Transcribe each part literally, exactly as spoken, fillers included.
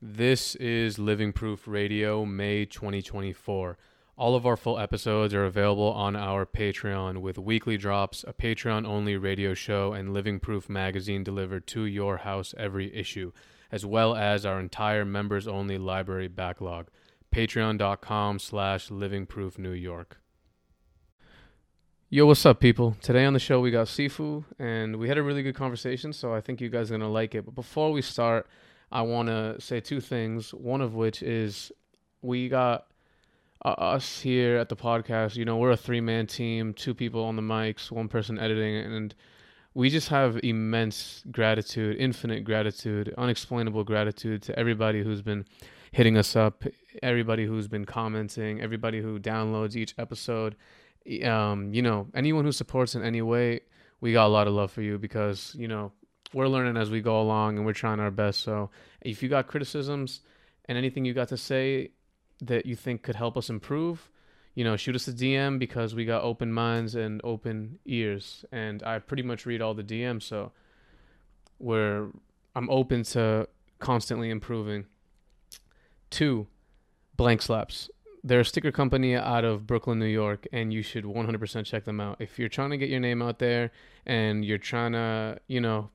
This is Living Proof Radio, May twenty twenty-four. All of our full episodes are available on our Patreon with weekly drops, a Patreon-only radio show, and Living Proof magazine delivered to your house every issue, as well as our entire members-only library backlog. Patreon.com slash livingproofnewyork. Yo, what's up, people? Today on the show, we got Sifu, and we had a really good conversation, so I think you guys are going to like it. But before we start, I want to say two things, one of which is we got uh, us here at the podcast. You know, we're a three-man team, two people on the mics, one person editing, and we just have immense gratitude, infinite gratitude, unexplainable gratitude to everybody who's been hitting us up, everybody who's been commenting, everybody who downloads each episode. Um, you know, anyone who supports in any way, we got a lot of love for you because, you know, we're learning as we go along and we're trying our best. So if you got criticisms and anything you got to say that you think could help us improve, you know, shoot us a D M because we got open minds and open ears. And I pretty much read all the D Ms. So we're, I'm open to constantly improving. Two Blank Slaps. They're a sticker company out of Brooklyn, New York, and you should one hundred percent check them out. If you're trying to get your name out there and you're trying to, you know,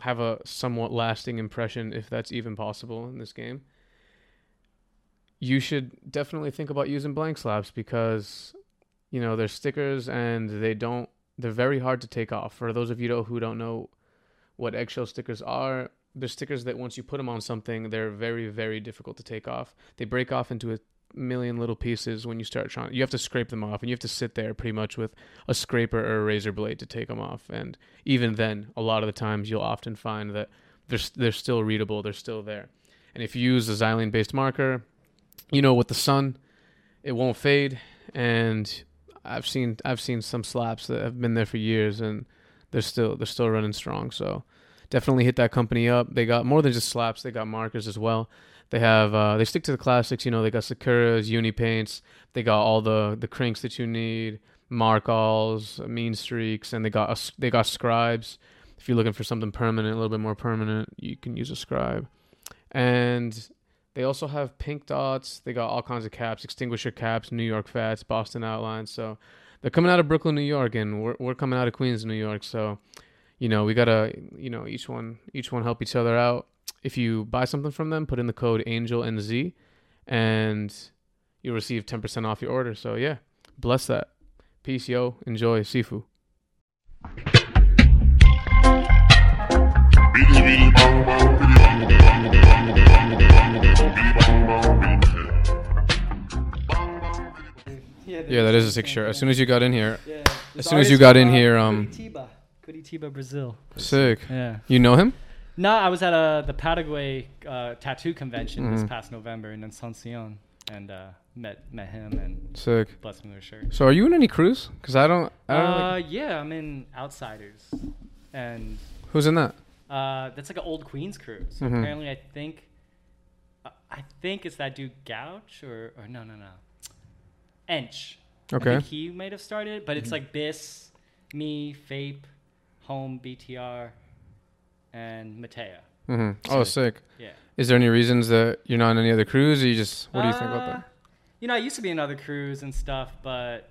have a somewhat lasting impression, if that's even possible in this game, you should definitely think about using Blank Slaps because, you know, they're stickers and they don't, they're very hard to take off. For those of you who don't know what eggshell stickers are, they're stickers that once you put them on something, they're very, very difficult to take off. They break off into a million little pieces when you start trying. You have to scrape them off, and you have to sit there pretty much with a scraper or a razor blade to take them off. And even then, a lot of the times, you'll often find that they're they're still readable. They're still there. And if you use a xylene-based marker, you know, with the sun, it won't fade. And I've seen I've seen some slaps that have been there for years, and they're still they're still running strong. So definitely hit that company up. They got more than just slaps. They got markers as well. They have, uh, they stick to the classics, you know, they got Sakura's, Uni paints, they got all the, the crinks that you need, Mark Alls, Mean Streaks, and they got, a, they got scribes. If you're looking for something permanent, a little bit more permanent, you can use a scribe. And they also have pink dots, they got all kinds of caps, extinguisher caps, New York Fats, Boston Outlines. So they're coming out of Brooklyn, New York, and we're, we're coming out of Queens, New York. So, you know, we gotta, you know, each one, each one help each other out. If you buy something from them, put in the code ANGELNZ and you'll receive ten percent off your order. So, yeah, bless that. Peace, yo. Enjoy. Sifu. Yeah, that is a sick shirt. As soon as you got in here, yeah. as soon as you got in here, um, Curitiba, Curitiba, Brazil. Sick. Yeah. You know him? No, I was at uh, the Paraguay uh, tattoo convention mm-hmm. this past November in San Cion, and uh, met met him and Sick. Blessed him with a shirt. So, are you in any crews? Because I don't. I don't uh, really... yeah, I'm in Outsiders, and who's in that? Uh, that's like an old Queens crew. So mm-hmm. apparently, I think, I think it's that dude Gouch or or no no no, Ench. Okay, I think he might have started, but it's mm-hmm. like Bis, me, Fape, Home, B T R. And Matea. Mm-hmm. So, oh, sick. Yeah. Is there any reasons that you're not on any other crews, or you just, what do you uh, think about that? You know, I used to be in other crews and stuff, but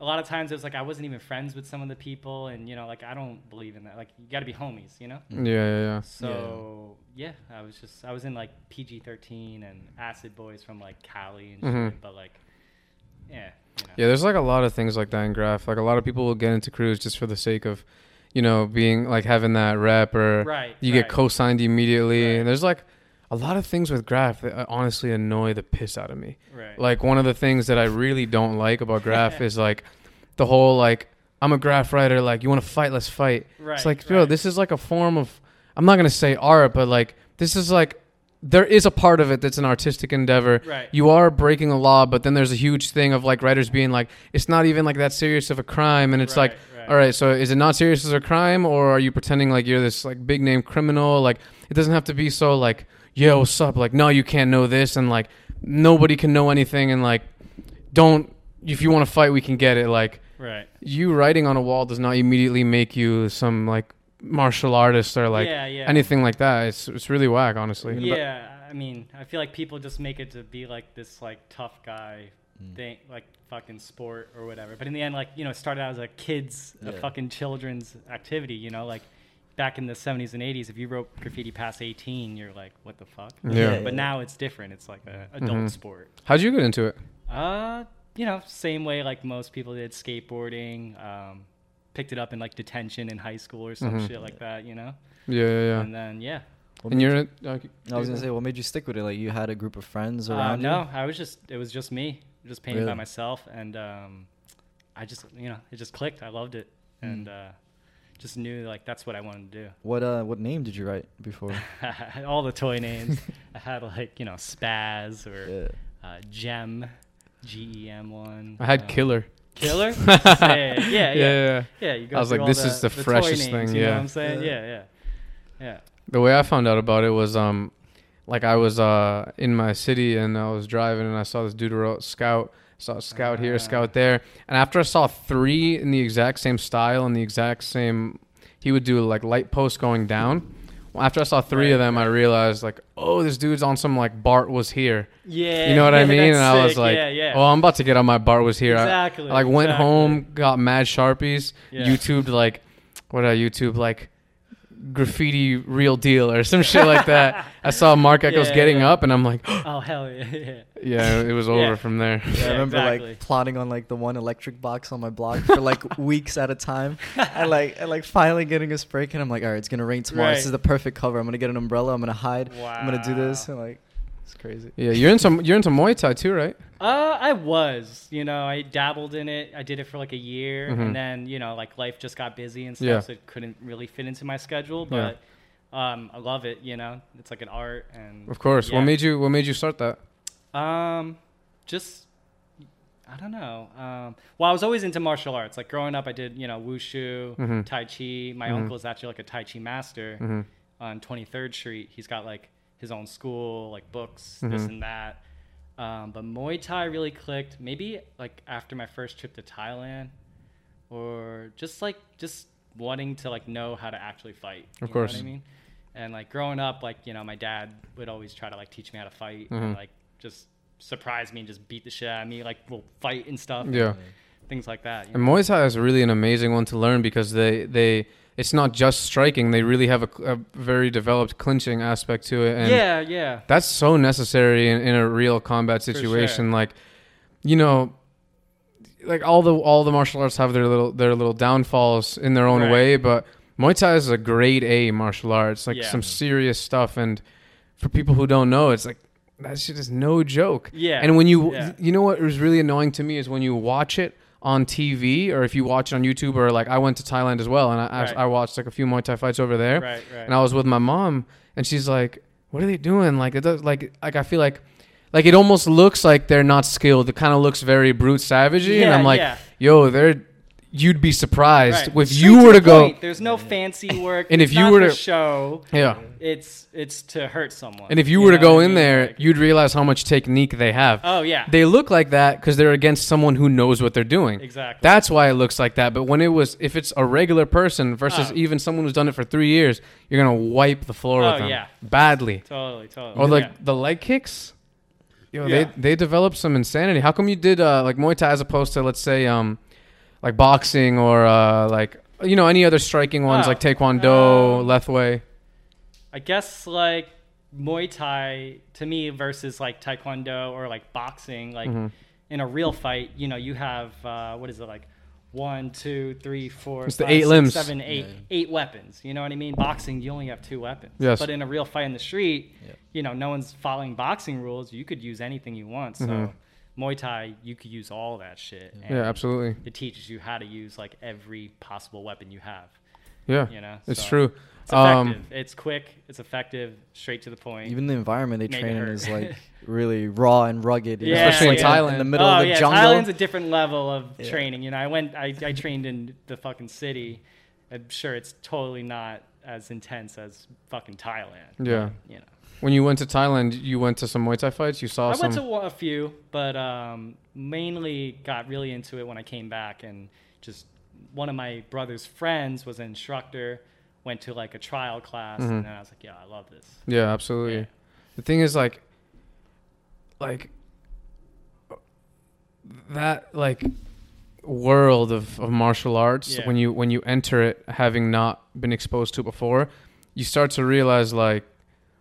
a lot of times it was like I wasn't even friends with some of the people, and, you know, like I don't believe in that. Like, you got to be homies, you know? Yeah, yeah, yeah. So, yeah. yeah, I was just, I was in like P G thirteen and Acid Boys from like Cali and mm-hmm. shit, but like, yeah. You know. Yeah, there's like a lot of things like that in Graph. Like, a lot of people will get into crews just for the sake of, you know, being like having that rep or right, you right. get co-signed immediately. Right. And there's like a lot of things with Graph that honestly annoy the piss out of me. Right. Like one of the things that I really don't like about Graph is like the whole like, I'm a Graph writer. Like, you want to fight, let's fight. Right, it's like, bro, right. this is like a form of, I'm not going to say art, but like this is like, there is a part of it that's an artistic endeavor. Right. You are breaking a law, but then there's a huge thing of like writers being like, it's not even like that serious of a crime. And it's right, like, right. all right, so is it not serious as a crime, or are you pretending like you're this like big name criminal? Like, it doesn't have to be so like, yo, what's up? Like, no, you can't know this. And like, nobody can know anything. And like, don't, if you want to fight, we can get it. Like, right. you writing on a wall does not immediately make you some like, martial artists or like yeah, yeah. anything like that. It's it's really whack, honestly. Yeah, I mean, I feel like people just make it to be like this like tough guy mm. thing, like fucking sport or whatever. But in the end, like, you know, it started out as a kids, yeah. a fucking children's activity, you know, like back in the seventies and eighties, if you wrote graffiti past eighteen, you're like, what the fuck? Yeah. yeah. But now it's different. It's like a adult mm-hmm. sport. How'd you get into it? Uh, you know, same way like most people did, skateboarding, um, picked it up in like detention in high school or some mm-hmm. shit like that, you know? Yeah, yeah, yeah. And then, yeah. What and you're you, uh, I was gonna say, what made you stick with it? Like, you had a group of friends around uh, no, you? No, I was just, it was just me, just painting really? by myself. And um, I just, you know, it just clicked. I loved it. Mm. And uh, just knew, like, that's what I wanted to do. What uh, what name did you write before? All the toy names. I had, like, you know, Spaz or yeah. uh, Gem, G E M one. I had um, Killer. Killer? yeah, yeah, yeah, yeah. Yeah, you go I was like, this the, is the, the freshest toy names, thing. You yeah. know what I'm saying? Yeah, yeah, yeah. yeah. The way I found out about it was, um, like I was uh, in my city and I was driving and I saw this dude wrote Scout, saw a Scout uh, here, a Scout there, and after I saw three in the exact same style and the exact same, he would do like light post going down. Well, after I saw three right, of them, right. I realized like, oh, this dude's on some like Bart was here. Yeah, you know what yeah, I mean? And I was sick. like, oh, yeah, yeah. well, I'm about to get on my Bart was here. Exactly. I, I like went exactly. home, got mad Sharpies, yeah. YouTubed like, what I YouTube like. graffiti real deal or some shit like that. I saw Mark Echoes yeah, getting yeah. up and I'm like, oh hell yeah yeah, yeah it was over yeah. from there. yeah, yeah, I remember exactly. like plotting on like the one electric box on my block for like weeks at a time and like and like finally getting a spray can. I'm like, alright, it's gonna rain tomorrow, right. this is the perfect cover, I'm gonna get an umbrella, I'm gonna hide, wow. I'm gonna do this, and like it's crazy. Yeah, you're into you're into Muay Thai too, right? Uh, I was, you know, I dabbled in it. I did it for like a year, mm-hmm. and then you know, like life just got busy and stuff, yeah. so it couldn't really fit into my schedule. But yeah. um, I love it. You know, it's like an art, and of course, yeah. what made you what made you start that? Um, just I don't know. Um, well, I was always into martial arts. Like growing up, I did you know wushu, mm-hmm. Tai Chi. My mm-hmm. uncle is actually like a Tai Chi master mm-hmm. on twenty-third Street. He's got like his own school, like books, mm-hmm. this and that. Um, but Muay Thai really clicked maybe like after my first trip to Thailand, or just like just wanting to like know how to actually fight. Of you course. Know what I mean? And like growing up, like, you know, my dad would always try to like teach me how to fight, mm-hmm. and like just surprise me and just beat the shit out of me, like we'll fight and stuff. Yeah. And things like that. You and know? Muay Thai is really an amazing one to learn because they, they, it's not just striking. They really have a, a very developed clinching aspect to it. And yeah, yeah. that's so necessary in, in a real combat situation. Sure. Like, you know, like all the all the martial arts have their little their little downfalls in their own right. way. But Muay Thai is a grade A martial arts, like yeah. some serious stuff. And for people who don't know, it's like that shit is no joke. Yeah. And when you yeah. you know what was really annoying to me is when you watch it on T V, or if you watch it on YouTube, or like I went to Thailand as well, and I right. I, I watched like a few Muay Thai fights over there, right, right. and I was with my mom, and she's like, "What are they doing? Like it does like like I feel like, like it almost looks like they're not skilled. It kind of looks very brute savagey, yeah, and I'm like, yeah. yo, they're you'd be surprised right. if you were to go. There's no fancy work, and if you were to show, yeah, it's it's to hurt someone. And if you, you were to go I mean? in there, like, you'd realize how much technique they have. Oh yeah, they look like that because they're against someone who knows what they're doing. Exactly. That's why it looks like that. But when it was, if it's a regular person versus oh. even someone who's done it for three years, you're gonna wipe the floor oh, with them yeah. badly. Totally, totally. Or like yeah. the leg kicks. Yo, yeah. they they developed some insanity. How come you did uh, like Muay Thai as opposed to let's say um. like boxing or uh, like, you know, any other striking ones oh, like Taekwondo, um, Lethway? I guess like Muay Thai to me versus like Taekwondo or like boxing, like mm-hmm. in a real fight, you know, you have, uh, what is it like? One, two, three, four, it's five, the eight six, limbs. seven, eight, yeah. eight weapons. You know what I mean? Boxing, you only have two weapons. Yes. But in a real fight in the street, yeah. you know, no one's following boxing rules. You could use anything you want. So. Mm-hmm. Muay Thai, you could use all that shit. And yeah, absolutely. It teaches you how to use like every possible weapon you have. Yeah, you know, it's so true. It's effective. Um, it's quick. It's effective. Straight to the point. Even the environment they Make train in is like really raw and rugged. Yeah, especially yeah. in Thailand, in the middle oh, of the yeah. jungle. Thailand's a different level of yeah. training. You know, I went, I, I trained in the fucking city. I'm sure it's totally not as intense as fucking Thailand. Yeah, but, you know. When you went to Thailand, you went to some Muay Thai fights? You saw I some... I went to a few, but um, mainly got really into it when I came back. And just one of my brother's friends was an instructor, went to like a trial class, mm-hmm. and then I was like, yeah, I love this. Yeah, absolutely. Yeah. the thing is, like, like that, like, world of, of martial arts, yeah. when you when you enter it having not been exposed to it before, you start to realize, like,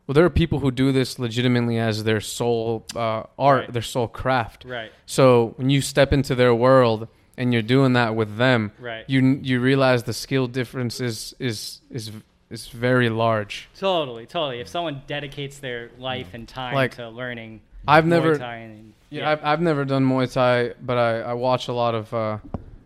well, there are people who do this legitimately as their sole uh, art, right. their sole craft. Right. So when you step into their world and you're doing that with them, right. you you realize the skill difference is is is is very large. Totally, totally. If someone dedicates their life and time like, to learning I've Muay never, Thai, and, yeah, yeah. I've I've never done Muay Thai, but I, I watch a lot of uh,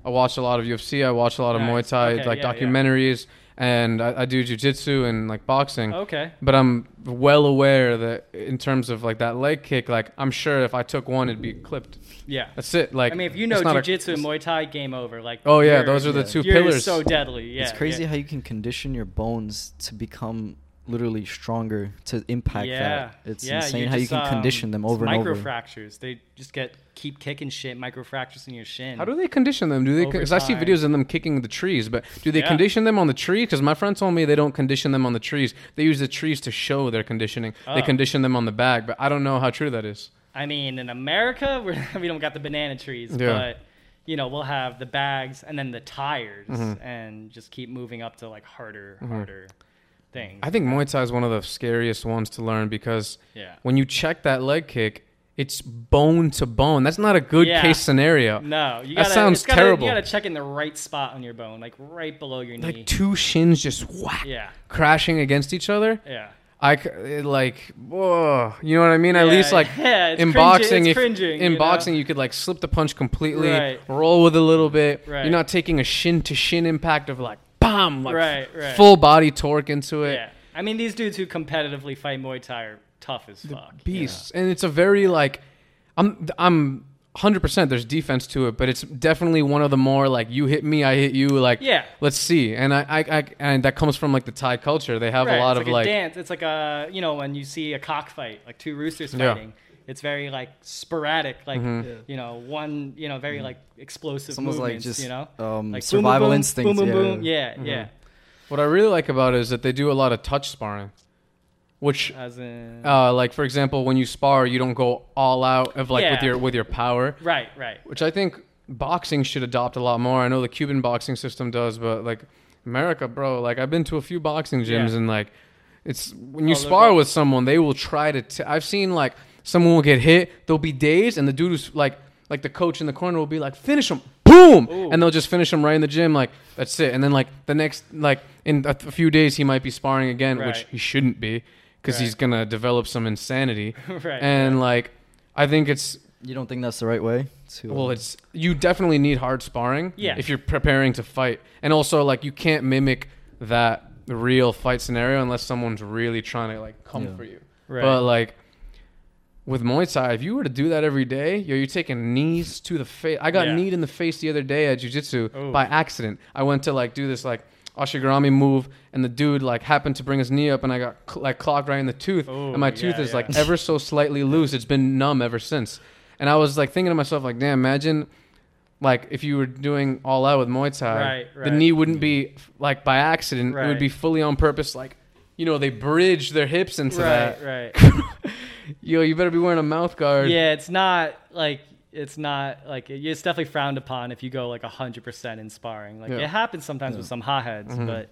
I watch a lot of U F C. I watch a lot of nice. Muay Thai okay, like yeah, documentaries. Yeah. And I, I do jiu-jitsu and like boxing. Okay. But I'm well aware that in terms of like that leg kick, like I'm sure if I took one, it'd be clipped. Yeah. That's it. Like I mean, if you know jiu-jitsu and Muay Thai, game over. Like oh yeah, those are the two you're pillars. So deadly. Yeah. It's crazy yeah. how you can condition your bones to become literally stronger to impact yeah. that. It's yeah, insane you how just, you can condition um, them over and over. Microfractures. They just get keep kicking shit, microfractures in your shin. How do they condition them? Do they? Because I see videos of them kicking the trees, but do they yeah. condition them on the tree? Because my friend told me they don't condition them on the trees. They use the trees to show their conditioning. Oh. They condition them on the bag, but I don't know how true that is. I mean, in America, we're, we don't got the banana trees, yeah. but you know, we'll have the bags and then the tires, mm-hmm. and just keep moving up to like harder, mm-hmm. harder. Things. I think Muay Thai is one of the scariest ones to learn because yeah. when you check that leg kick, it's bone to bone. That's not a good yeah. case scenario. No, you gotta, that sounds gotta, terrible. You gotta check in the right spot on your bone, like right below your knee. Like two shins just whack, yeah. crashing against each other. Yeah, I it like whoa, you know what I mean? Yeah, at least like yeah, it's in cringing, boxing, it's cringing, if, in you boxing know? You could like slip the punch completely, right. roll with it a little bit. Right. You're not taking a shin to shin impact of like. Bam! Like right, right. Full body torque into it. Yeah. I mean, these dudes who competitively fight Muay Thai are tough as the fuck. Beasts. You know? And it's a very, like, I'm I'm one hundred percent there's defense to it, but it's definitely one of the more, like, you hit me, I hit you, like, yeah. let's see. And I, I, I and that comes from, like, the Thai culture. They have right. a lot it's like of, a like... dance. It's like a, you know, when you see a cockfight, like two roosters fighting. Yeah. It's very, like, sporadic, like, mm-hmm. yeah. you know, one, you know, very, like, explosive it's movements, like just, you know? Um, like survival boom, boom, instincts. Boom, boom, yeah. boom. Yeah, mm-hmm. yeah. What I really like about it is that they do a lot of touch sparring, which, As in... uh, like, for example, when you spar, you don't go all out of, like, yeah. with your with your power. Right, right. Which I think boxing should adopt a lot more. I know the Cuban boxing system does, but, like, America, bro, like, I've been to a few boxing gyms, yeah. and, like, it's when you oh, spar good. with someone, they will try to... T- I've seen, like... Someone will get hit. They'll be dazed, and the dude who's like, like the coach in the corner will be like, "Finish him, boom!" Ooh. And they'll just finish him right in the gym. Like that's it. And then like the next, like in a th- few days, he might be sparring again, right. which he shouldn't be because right. he's gonna develop some insanity. right. And like, I think it's. You don't think that's the right way? To, well, it's you definitely need hard sparring. Yeah. If you're preparing to fight, and also like you can't mimic that real fight scenario unless someone's really trying to like come yeah. for you. Right. But like. With Muay Thai, if you were to do that every day, yo, you're taking knees to the face. I got yeah. kneed in the face the other day at jiu-jitsu Ooh. by accident. I went to like do this like ashigarami move, and the dude like happened to bring his knee up, and I got cl- like clocked right in the tooth, Ooh, and my tooth yeah, is yeah. like ever so slightly loose. It's been numb ever since. And I was like thinking to myself, like, damn, imagine like if you were doing all out with Muay Thai, right, right. the knee wouldn't be like by accident. Right. It would be fully on purpose. Like, you know, they bridge their hips into right, that. Right, right. Yo, you better be wearing a mouth guard. Yeah, it's not like it's not like it's definitely frowned upon if you go like a hundred percent in sparring. Like yeah. it happens sometimes yeah. with some hotheads, mm-hmm. but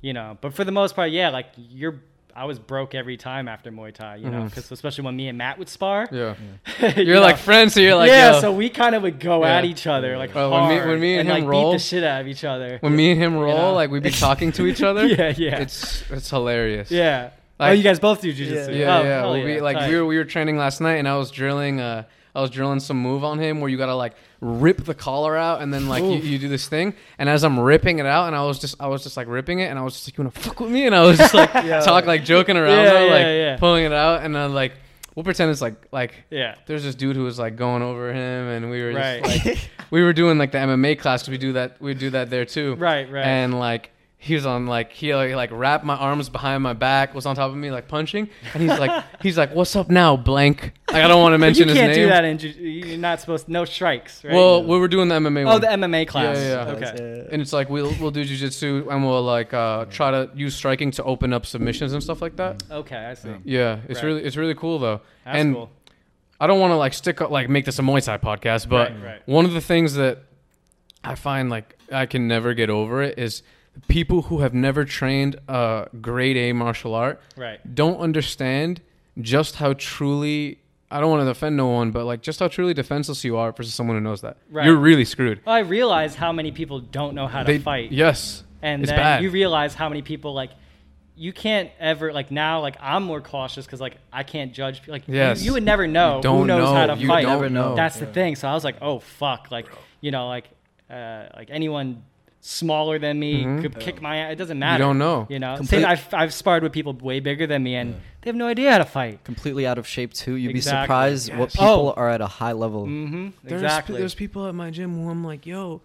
you know. But for the most part, yeah, like you're. I was broke every time after Muay Thai, you know, because mm-hmm. especially when me and Matt would spar. Yeah, yeah. you're you like know? friends, so you're like yeah. Yo. So we kind of would go yeah. at each other like well, hard when me, when me and, and him like roll, beat the shit out of each other. When me and him roll, you know? Like we'd be talking to each other. yeah, yeah. It's it's hilarious. Yeah. Like, oh, you guys both do jiu-jitsu. Yeah, yeah. Oh, yeah. Well, yeah. We, like Tight. we were we were training last night, and I was drilling. Uh, I was drilling some move on him where you gotta like rip the collar out, and then like you, you do this thing. And as I'm ripping it out, and I was just I was just like ripping it, and I was just like, you wanna fuck with me? And I was just like yeah, talk like joking around, yeah, though, yeah, like yeah. pulling it out, and then like we'll pretend it's like like yeah. There's this dude who was like going over him, and we were just, right. like we were doing like the M M A class because we do that we do that there too. Right, right. And like. he was on like, he like wrapped my arms behind my back, was on top of me like punching, and he's like, he's like, what's up now, blank? Like, I don't want to mention his name. You can't name. do that in jiu- You're not supposed to, no strikes, right? Well, no. we were doing the M M A one. Oh, the M M A class. Yeah, yeah, yeah. Okay. And it's like, we'll we'll do jiu-jitsu and we'll like uh, try to use striking to open up submissions and stuff like that. Okay, I see. Yeah, it's right. really it's really cool though. That's and cool. I don't want to like stick up, like make this a Muay Thai podcast, but right, right. one of the things that I find like I can never get over it is people who have never trained a grade A martial art right. don't understand just how truly, I don't want to offend no one, but like just how truly defenseless you are versus someone who knows that. Right. You're really screwed. Well, I realize how many people don't know how they, to fight. Yes. And it's then bad. You realize how many people like, you can't ever like now, like I'm more cautious because like I can't judge. Like yes. you, you would never know who knows know. how to you fight. You never know. That's yeah. the thing. So I was like, oh fuck. Like, you know, like, uh, like anyone smaller than me mm-hmm. could kick my ass. It doesn't matter. You don't know. You know, Comple- I've, I've sparred with people way bigger than me and yeah. they have no idea how to fight. Completely out of shape too. You'd exactly. be surprised yes. what people oh. are at a high level. Mm-hmm. There's exactly. P- there's people at my gym who I'm like, yo,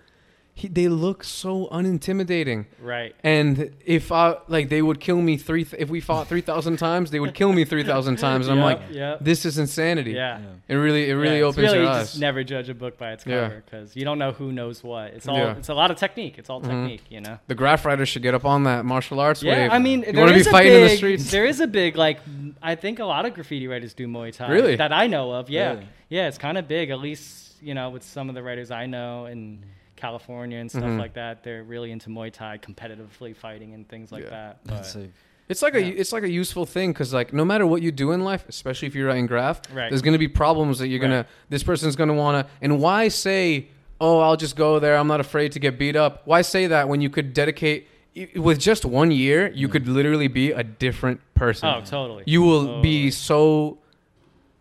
he, they look so unintimidating. Right. And if I like, they would kill me three. Th- if we fought three thousand times, they would kill me three thousand times. And yep, I'm like, yep. this is insanity. Yeah. yeah. It really, it really yeah, opens really your eyes. Just never judge a book by its cover because yeah. you don't know who knows what. It's all. Yeah. It's a lot of technique. It's all mm-hmm. technique. You know. The graph writers should get up on that martial arts yeah, wave. I mean, you want to be fighting big, in the streets. There is a big like. I think a lot of graffiti writers do Muay Thai. Really? That I know of. Yeah. Really? Yeah. It's kind of big. At least you know with some of the writers I know and. California and stuff mm-hmm. like that. They're really into Muay Thai, competitively fighting and things like yeah. that. But, That's sick. It's like yeah. a it's like a useful thing because like no matter what you do in life, especially if you're writing graph, right. there's gonna be problems that you're right. gonna. This person's gonna wanna. And why say, oh, I'll just go there. I'm not afraid to get beat up. Why say that when you could dedicate with just one year, you could literally be a different person. Oh, totally. You will totally. be so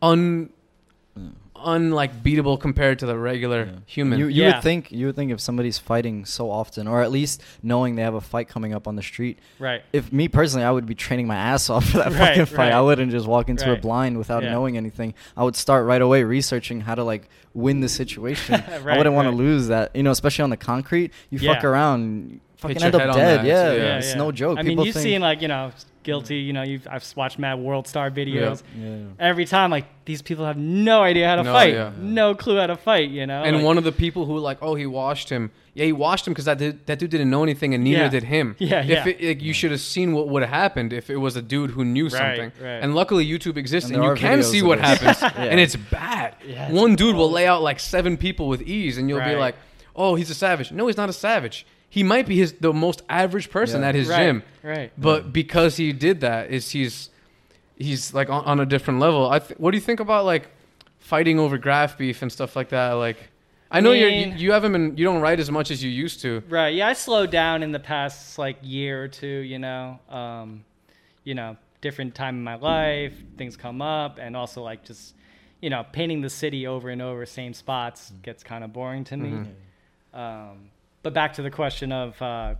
un. unlike beatable compared to the regular yeah. human. You, you yeah. would think you would think if somebody's fighting so often, or at least knowing they have a fight coming up on the street. Right. If me personally, I would be training my ass off for that right, fucking fight. Right. I wouldn't just walk into right. it blind without yeah. knowing anything. I would start right away researching how to like win the situation. right, I wouldn't want right. to lose that, you know, especially on the concrete. You yeah. fuck around, fucking end up dead. Yeah, yeah, yeah, it's yeah. no joke. I mean, People you've think, seen like you know. Guilty, you know. You've I've watched mad world star videos. Yeah. Yeah, yeah. Every time, like these people have no idea how to no, fight, yeah. no clue how to fight. You know. And like, one of the people who like, oh, he washed him. Yeah, he washed him because that dude, that dude didn't know anything, and neither yeah. did him. Yeah, if yeah. It, it, you should have seen what would have happened if it was a dude who knew right, something. Right. And luckily, YouTube exists, and, and you can see what happens, yeah. and it's bad. Yeah, it's one dude cool. will lay out like seven people with ease, and you'll right. be like, oh, he's a savage. No, he's not a savage. He might be his the most average person yeah. at his right, gym, right? But yeah. because he did that, is he's he's like on, on a different level. I th- what do you think about like fighting over graph beef and stuff like that? Like, I know I mean, you're, you you haven't been you don't write as much as you used to, right? Yeah, I slowed down in the past like year or two. You know, um, you know, different time in my life, things come up, and also like just you know painting the city over and over, same spots mm-hmm. gets kind of boring to me. Mm-hmm. Um, But back to the question of uh,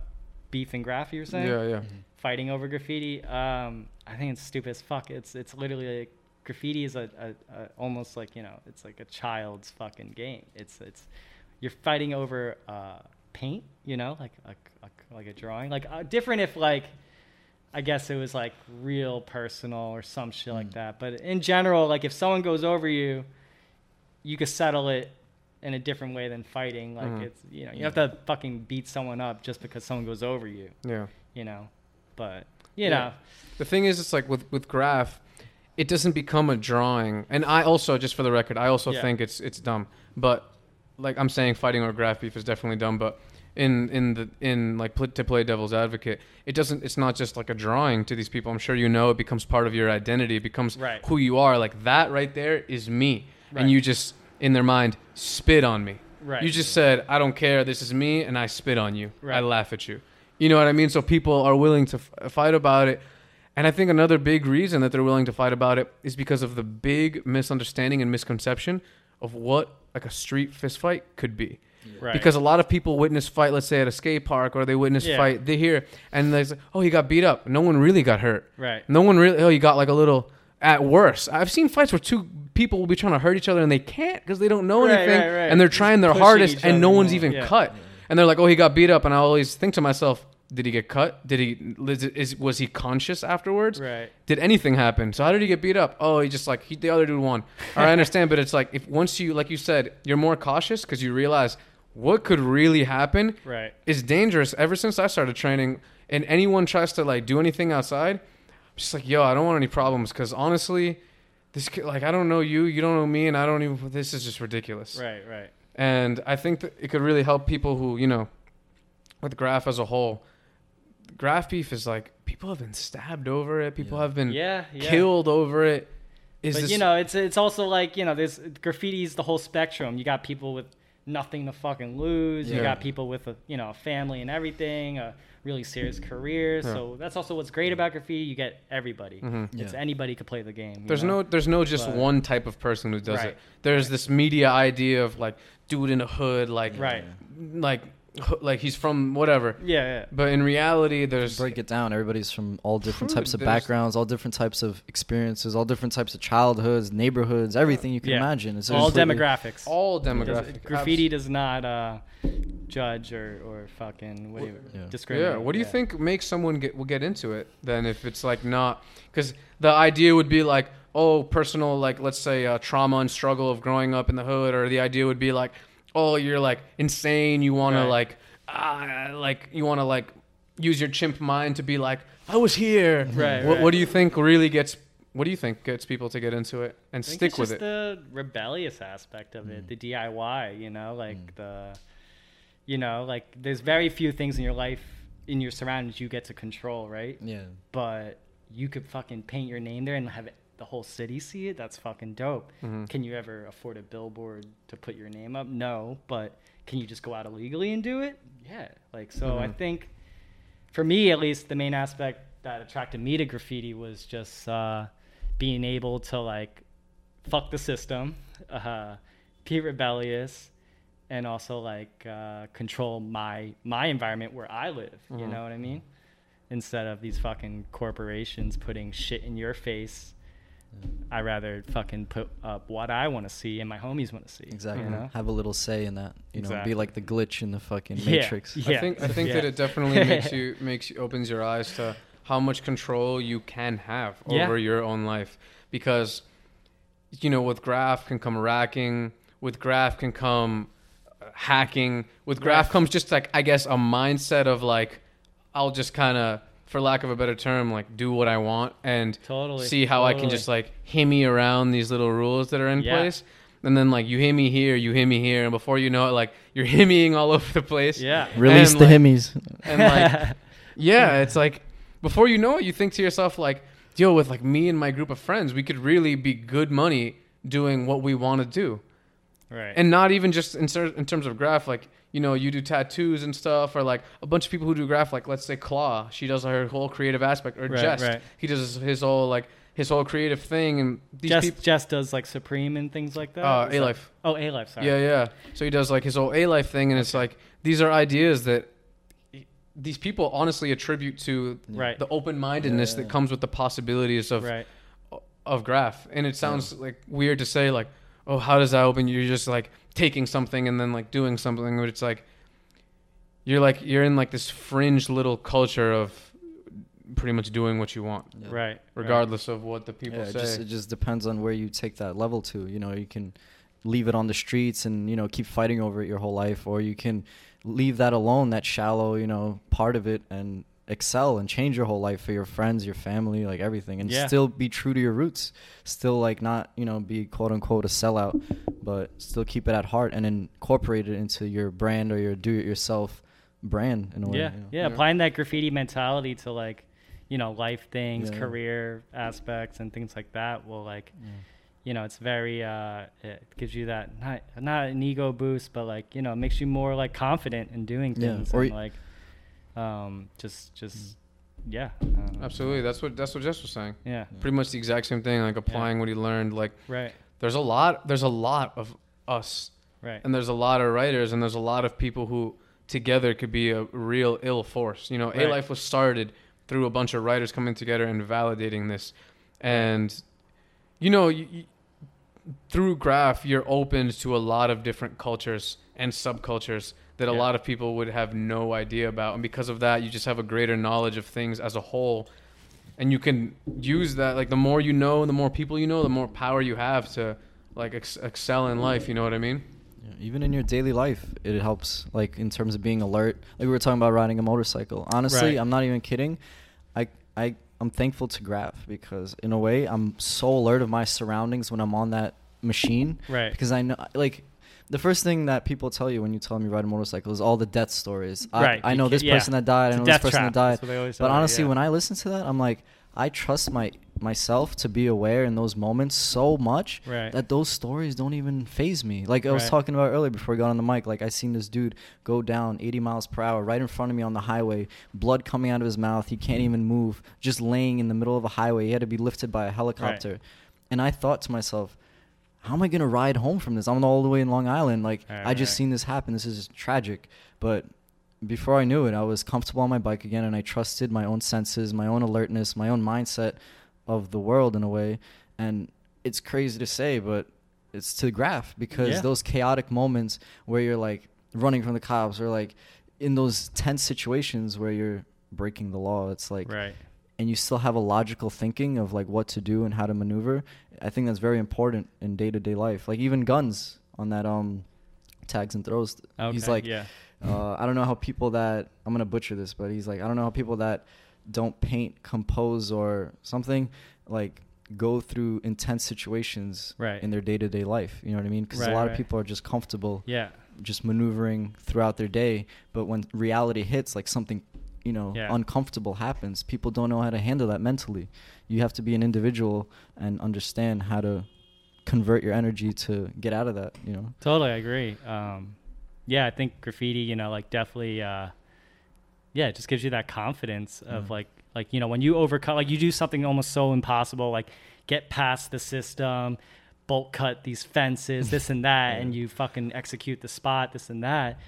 beef and graffiti, you're saying? Yeah, yeah. Mm-hmm. Fighting over graffiti. Um, I think it's stupid as fuck. It's it's literally like graffiti is a, a, a almost like you know it's like a child's fucking game. It's it's you're fighting over uh, paint, you know, like a, a, like a drawing. Like uh, different if like I guess it was like real personal or some shit mm. like that. But in general, like if someone goes over you, you could settle it in a different way than fighting. Like mm. it's, you know, you yeah. have to fucking beat someone up just because someone goes over you. Yeah. You know, but you yeah. know, the thing is, it's like with, with graph, it doesn't become a drawing. And I also, just for the record, I also yeah. think it's, it's dumb, but like I'm saying fighting or graph beef is definitely dumb, but in, in the, in like pl- to play devil's advocate, it doesn't, it's not just like a drawing to these people. I'm sure, you know, it becomes part of your identity. It becomes right. who you are. Like that right there is me. Right. And you just, in their mind, spit on me. Right. You just said, I don't care. This is me, and I spit on you. Right. I laugh at you. You know what I mean? So people are willing to f- fight about it. And I think another big reason that they're willing to fight about it is because of the big misunderstanding and misconception of what like a street fist fight could be. Right. Because a lot of people witness fight, let's say, at a skate park, or they witness yeah. fight they hear, and they say, oh, he got beat up. No one really got hurt. Right. No one really, oh, he got like a little... At worst, I've seen fights where two people will be trying to hurt each other and they can't because they don't know right, anything, right, right. and they're trying their hardest, and no one's even yeah. cut. Yeah. And they're like, "Oh, he got beat up," and I always think to myself, Did he get cut? Did he is was he conscious afterwards? Right. Did anything happen? So how did he get beat up? Oh, he just like he, the other dude won. All right, I understand, but it's like if once you like you said, you're more cautious because you realize what could really happen. Right. It's dangerous. Ever since I started training, and anyone tries to like do anything outside, I'm just like, yo, I don't want any problems because honestly, this kid, like I don't know you, you don't know me, and I don't even. This is just ridiculous. Right. Right. And I think that it could really help people who you know, with Graf as a whole. Graf beef is like people have been stabbed over it. People yeah. have been yeah, yeah. killed over it. Is but this... you know, it's it's also like you know, there's graffiti is the whole spectrum. You got people with nothing to fucking lose. Yeah. You got people with a you know a family and everything, a really serious career. Yeah. So that's also what's great about graffiti. You get everybody. Mm-hmm. Yeah. It's anybody could play the game. There's know? no there's no just but, one type of person who does right. it. There's right. this media idea of like dude in a hood, like right. like. Like he's from whatever. Yeah, yeah. But in reality, there's break it down. Everybody's from all different True, types of backgrounds, all different types of experiences, all different types of childhoods, neighborhoods, everything you can yeah. imagine. It's all demographics. All demographics. Does, graffiti does not uh, judge or or fucking whatever yeah. discriminate. Yeah. What do you yeah. think makes someone get will get into it? Then if it's like not because the idea would be like oh personal like let's say uh, trauma and struggle of growing up in the hood, or the idea would be like. Oh, you're like insane. You want right. to like, ah, like you want to like use your chimp mind to be like, I was here. Right. What, right. what do you think really gets? What do you think gets people to get into it and I think stick it's with just it? The rebellious aspect of it, mm. the D I Y. You know, like mm. the, you know, like there's very few things in your life, in your surroundings, you get to control, right? Yeah. But you could fucking paint your name there and have it. The whole city see it. That's fucking dope. Mm-hmm. Can you ever afford a billboard to put your name up? No, but can you just go out illegally and do it? Yeah. Like, so mm-hmm. I think for me, at least the main aspect that attracted me to graffiti was just, uh, being able to like, fuck the system, uh, be rebellious and also like, uh, control my, my environment where I live. Mm-hmm. You know what I mean? Instead of these fucking corporations putting shit in your face, I rather fucking put up what I want to see and my homies want to see. Exactly. You know? Have a little say in that. You know, exactly. Be like the glitch in the fucking yeah. matrix. Yeah. I think I think yeah. that it definitely makes you makes you, opens your eyes to how much control you can have over yeah. your own life because you know with graph can come racking, with graph can come hacking, with graph right. comes just like I guess a mindset of like I'll just kind of. For lack of a better term, like do what I want and totally, see how totally. I can just like himmy around these little rules that are in yeah. place. And then like you himmy here, you himmy here. And before you know it, like you're himmying all over the place. Yeah. Release and, the like, himmies. And like, yeah, it's like before you know it, you think to yourself like, yo, with like me and my group of friends, we could really be good money doing what we want to do. Right. And not even just in, ter- in terms of graph, like, you know, you do tattoos and stuff, or like a bunch of people who do graph, like let's say Claw, she does her whole creative aspect, or right, Jest, right. he does his whole like his whole creative thing, and these Jest, people, Jest does like Supreme and things like that. Uh, A-Life. That? Oh, A-Life. Sorry. Yeah, yeah. So he does like his whole A-Life thing, and it's like these are ideas that these people honestly attribute to right. the open-mindedness yeah, yeah, yeah. that comes with the possibilities of right. of graph, and it sounds yeah. like weird to say like. Oh, how does that open? You're just like taking something and then like doing something. It's like you're like you're in like this fringe little culture of pretty much doing what you want, yeah. right? Regardless right. of what the people yeah, say. It just, it just depends on where you take that level to. You know, you can leave it on the streets and you know keep fighting over it your whole life, or you can leave that alone, that shallow you know part of it, and excel and change your whole life for your friends, your family, like everything, and yeah. still be true to your roots, still like not you know be quote unquote a sellout, but still keep it at heart and incorporate it into your brand or your do-it-yourself brand in a way. Yeah, you know? yeah, yeah. Applying that graffiti mentality to like you know life things, yeah. career aspects, and things like that will like yeah. you know it's very uh it gives you that not not an ego boost, but like you know it makes you more like confident in doing things yeah. or and, y- like. Um, just, just, yeah. Absolutely. That's what, that's what Jess was saying. Yeah. Pretty much the exact same thing, like applying yeah. what he learned. Like, right. there's a lot, there's a lot of us. Right. And there's a lot of writers and there's a lot of people who together could be a real ill force. You know, right. A-Life was started through a bunch of writers coming together and validating this. And, you know, you, you, through graph, you're open to a lot of different cultures and subcultures that yeah. a lot of people would have no idea about. And because of that, you just have a greater knowledge of things as a whole. And you can use that, like, the more you know, the more people you know, the more power you have to, like, ex- excel in life, you know what I mean? Yeah, even in your daily life, it helps, like, in terms of being alert. Like, we were talking about riding a motorcycle. Honestly, right. I'm not even kidding. I, I, I'm thankful to Grav because, in a way, I'm so alert of my surroundings when I'm on that machine. Right. Because I know, like... The first thing that people tell you when you tell them you ride a motorcycle is all the death stories. I, right. I know this yeah. person that died. I know this person trap. that died. But honestly, that, yeah. when I listen to that, I'm like, I trust my myself to be aware in those moments so much right. that those stories don't even faze me. Like I was right. talking about earlier before I got on the mic, like I seen this dude go down eighty miles per hour right in front of me on the highway, blood coming out of his mouth. He can't even move, just laying in the middle of a highway. He had to be lifted by a helicopter. Right. And I thought to myself, how am I going to ride home from this? I'm all the way in Long Island. Like, right, I just right. seen this happen. This is tragic. But before I knew it, I was comfortable on my bike again, and I trusted my own senses, my own alertness, my own mindset of the world in a way. And it's crazy to say, but it's to the graph because yeah. those chaotic moments where you're, like, running from the cops or, like, in those tense situations where you're breaking the law, it's like... Right. And you still have a logical thinking of like what to do and how to maneuver. I think that's very important in day-to-day life. Like even guns on that um tags and throws. Okay, he's like, yeah. uh, I don't know how people that I'm gonna butcher this, but he's like, I don't know how people that don't paint, compose, or something like go through intense situations right. in their day-to-day life. You know what I mean? Because right, a lot right. of people are just comfortable, yeah, just maneuvering throughout their day. But when reality hits, like something. You know, yeah. uncomfortable happens. People don't know how to handle that mentally. You have to be an individual and understand how to convert your energy to get out of that, you know? Totally, I agree. Um, yeah, I think graffiti, you know, like definitely, uh, yeah, it just gives you that confidence of yeah. like, like, you know, when you overcome, like you do something almost so impossible, like get past the system, bolt cut these fences, this and that, yeah. and you fucking execute the spot, this and that.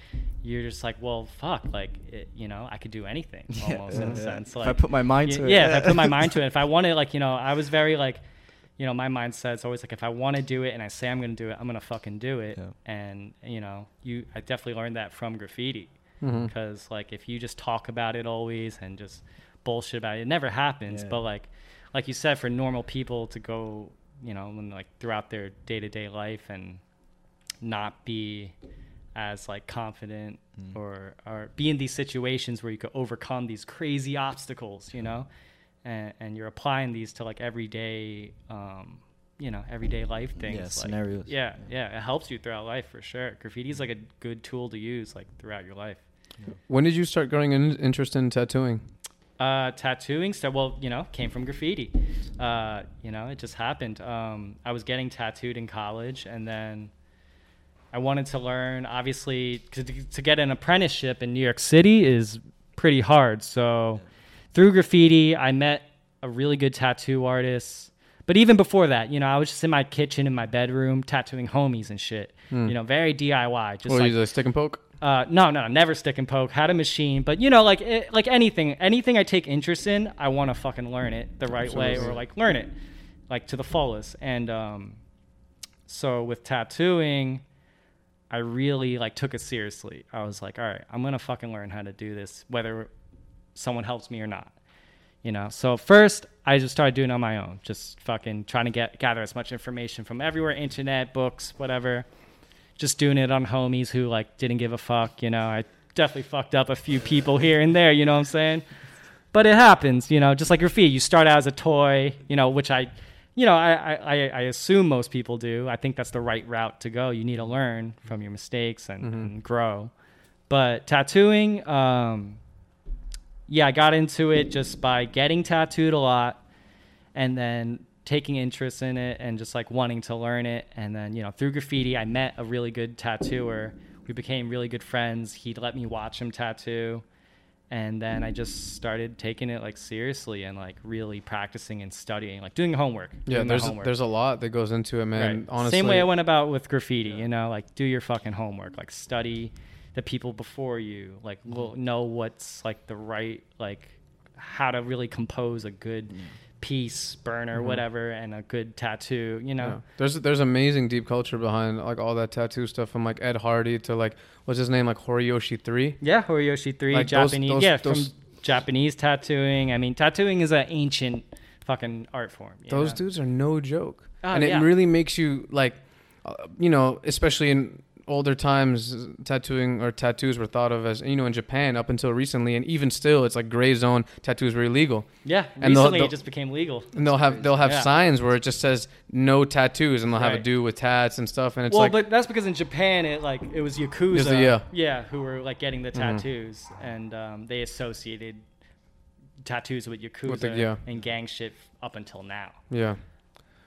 You're just like, well, fuck, like, it, you know, I could do anything almost yeah, in yeah. a sense. Like, if I put my mind y- to it. Yeah, yeah, if I put my mind to it. If I wanted, like, you know, I was very like, you know, my mindset's always like, if I want to do it and I say I'm going to do it, I'm going to fucking do it. Yeah. And, you know, you, I definitely learned that from graffiti because mm-hmm. like if you just talk about it always and just bullshit about it, it never happens. Yeah. But like, like you said, for normal people to go, you know, when, like throughout their day-to-day life and not be as like confident mm. or, or be in these situations where you could overcome these crazy obstacles, you know, and, and you're applying these to like everyday, um, you know, everyday life things. Yeah, like, scenarios. Yeah, yeah, yeah. It helps you throughout life for sure. Graffiti is like a good tool to use like throughout your life. Yeah. When did you start growing an interest in tattooing? Uh, tattooing stuff. Well, you know, came from graffiti. Uh, you know, it just happened. Um, I was getting tattooed in college, and then I wanted to learn. Obviously, to, to get an apprenticeship in New York City is pretty hard. So, through graffiti, I met a really good tattoo artist. But even before that, you know, I was just in my kitchen in my bedroom tattooing homies and shit. Mm. You know, very D I Y. Just what, like, you just stick and poke? Uh, no, no, never stick and poke. Had a machine, but you know, like, it, like anything, anything I take interest in, I want to fucking learn it the right Absolutely. way, or like learn it like to the fullest. And, um, so with tattooing, I really like took it seriously. I was like, all right, I'm going to fucking learn how to do this, whether someone helps me or not, you know? So first I just started doing it on my own, just fucking trying to get, gather as much information from everywhere, internet, books, whatever. Just doing it on homies who, like, didn't give a fuck, you know. I definitely fucked up a few people here and there, you know what I'm saying? But it happens, you know, just like graffiti. You start out as a toy, you know, which I, you know, I, I, I assume most people do. I think that's the right route to go. You need to learn from your mistakes and, mm-hmm. and grow. But tattooing, um, yeah, I got into it just by getting tattooed a lot and then taking interest in it and just like wanting to learn it. And then, you know, through graffiti, I met a really good tattooer. We became really good friends. He'd let me watch him tattoo. And then I just started taking it like seriously and like really practicing and studying, like doing homework. Yeah. Doing there's, homework. There's a lot that goes into it, man. Right. Honestly. Same way I went about with graffiti, yeah. you know, like do your fucking homework, like study the people before you, like know what's like the right, like how to really compose a good, yeah. peace burner, mm-hmm. whatever, and a good tattoo, you know. Yeah. There's there's amazing deep culture behind like all that tattoo stuff, from like Ed Hardy to like what's his name, like Horiyoshi three. Yeah, Horiyoshi three, like Japanese. Those, those, yeah, those, from Japanese tattooing. I mean, tattooing is an ancient fucking art form. Those know? dudes are no joke, oh, and it yeah. really makes you like, uh, you know, especially in older times, tattooing or tattoos were thought of as, you know, in Japan up until recently, and even still, it's like gray zone tattoos were illegal. Yeah, and recently they'll, they'll, it just became legal. And they'll have they'll have yeah. signs where it just says no tattoos, and they'll right. have a dude with tats and stuff. And it's well, like, but that's because in Japan, it like it was Yakuza, the, yeah, yeah, who were like getting the tattoos, mm-hmm. and um, they associated tattoos with Yakuza with the, yeah. and gang shit up until now. Yeah,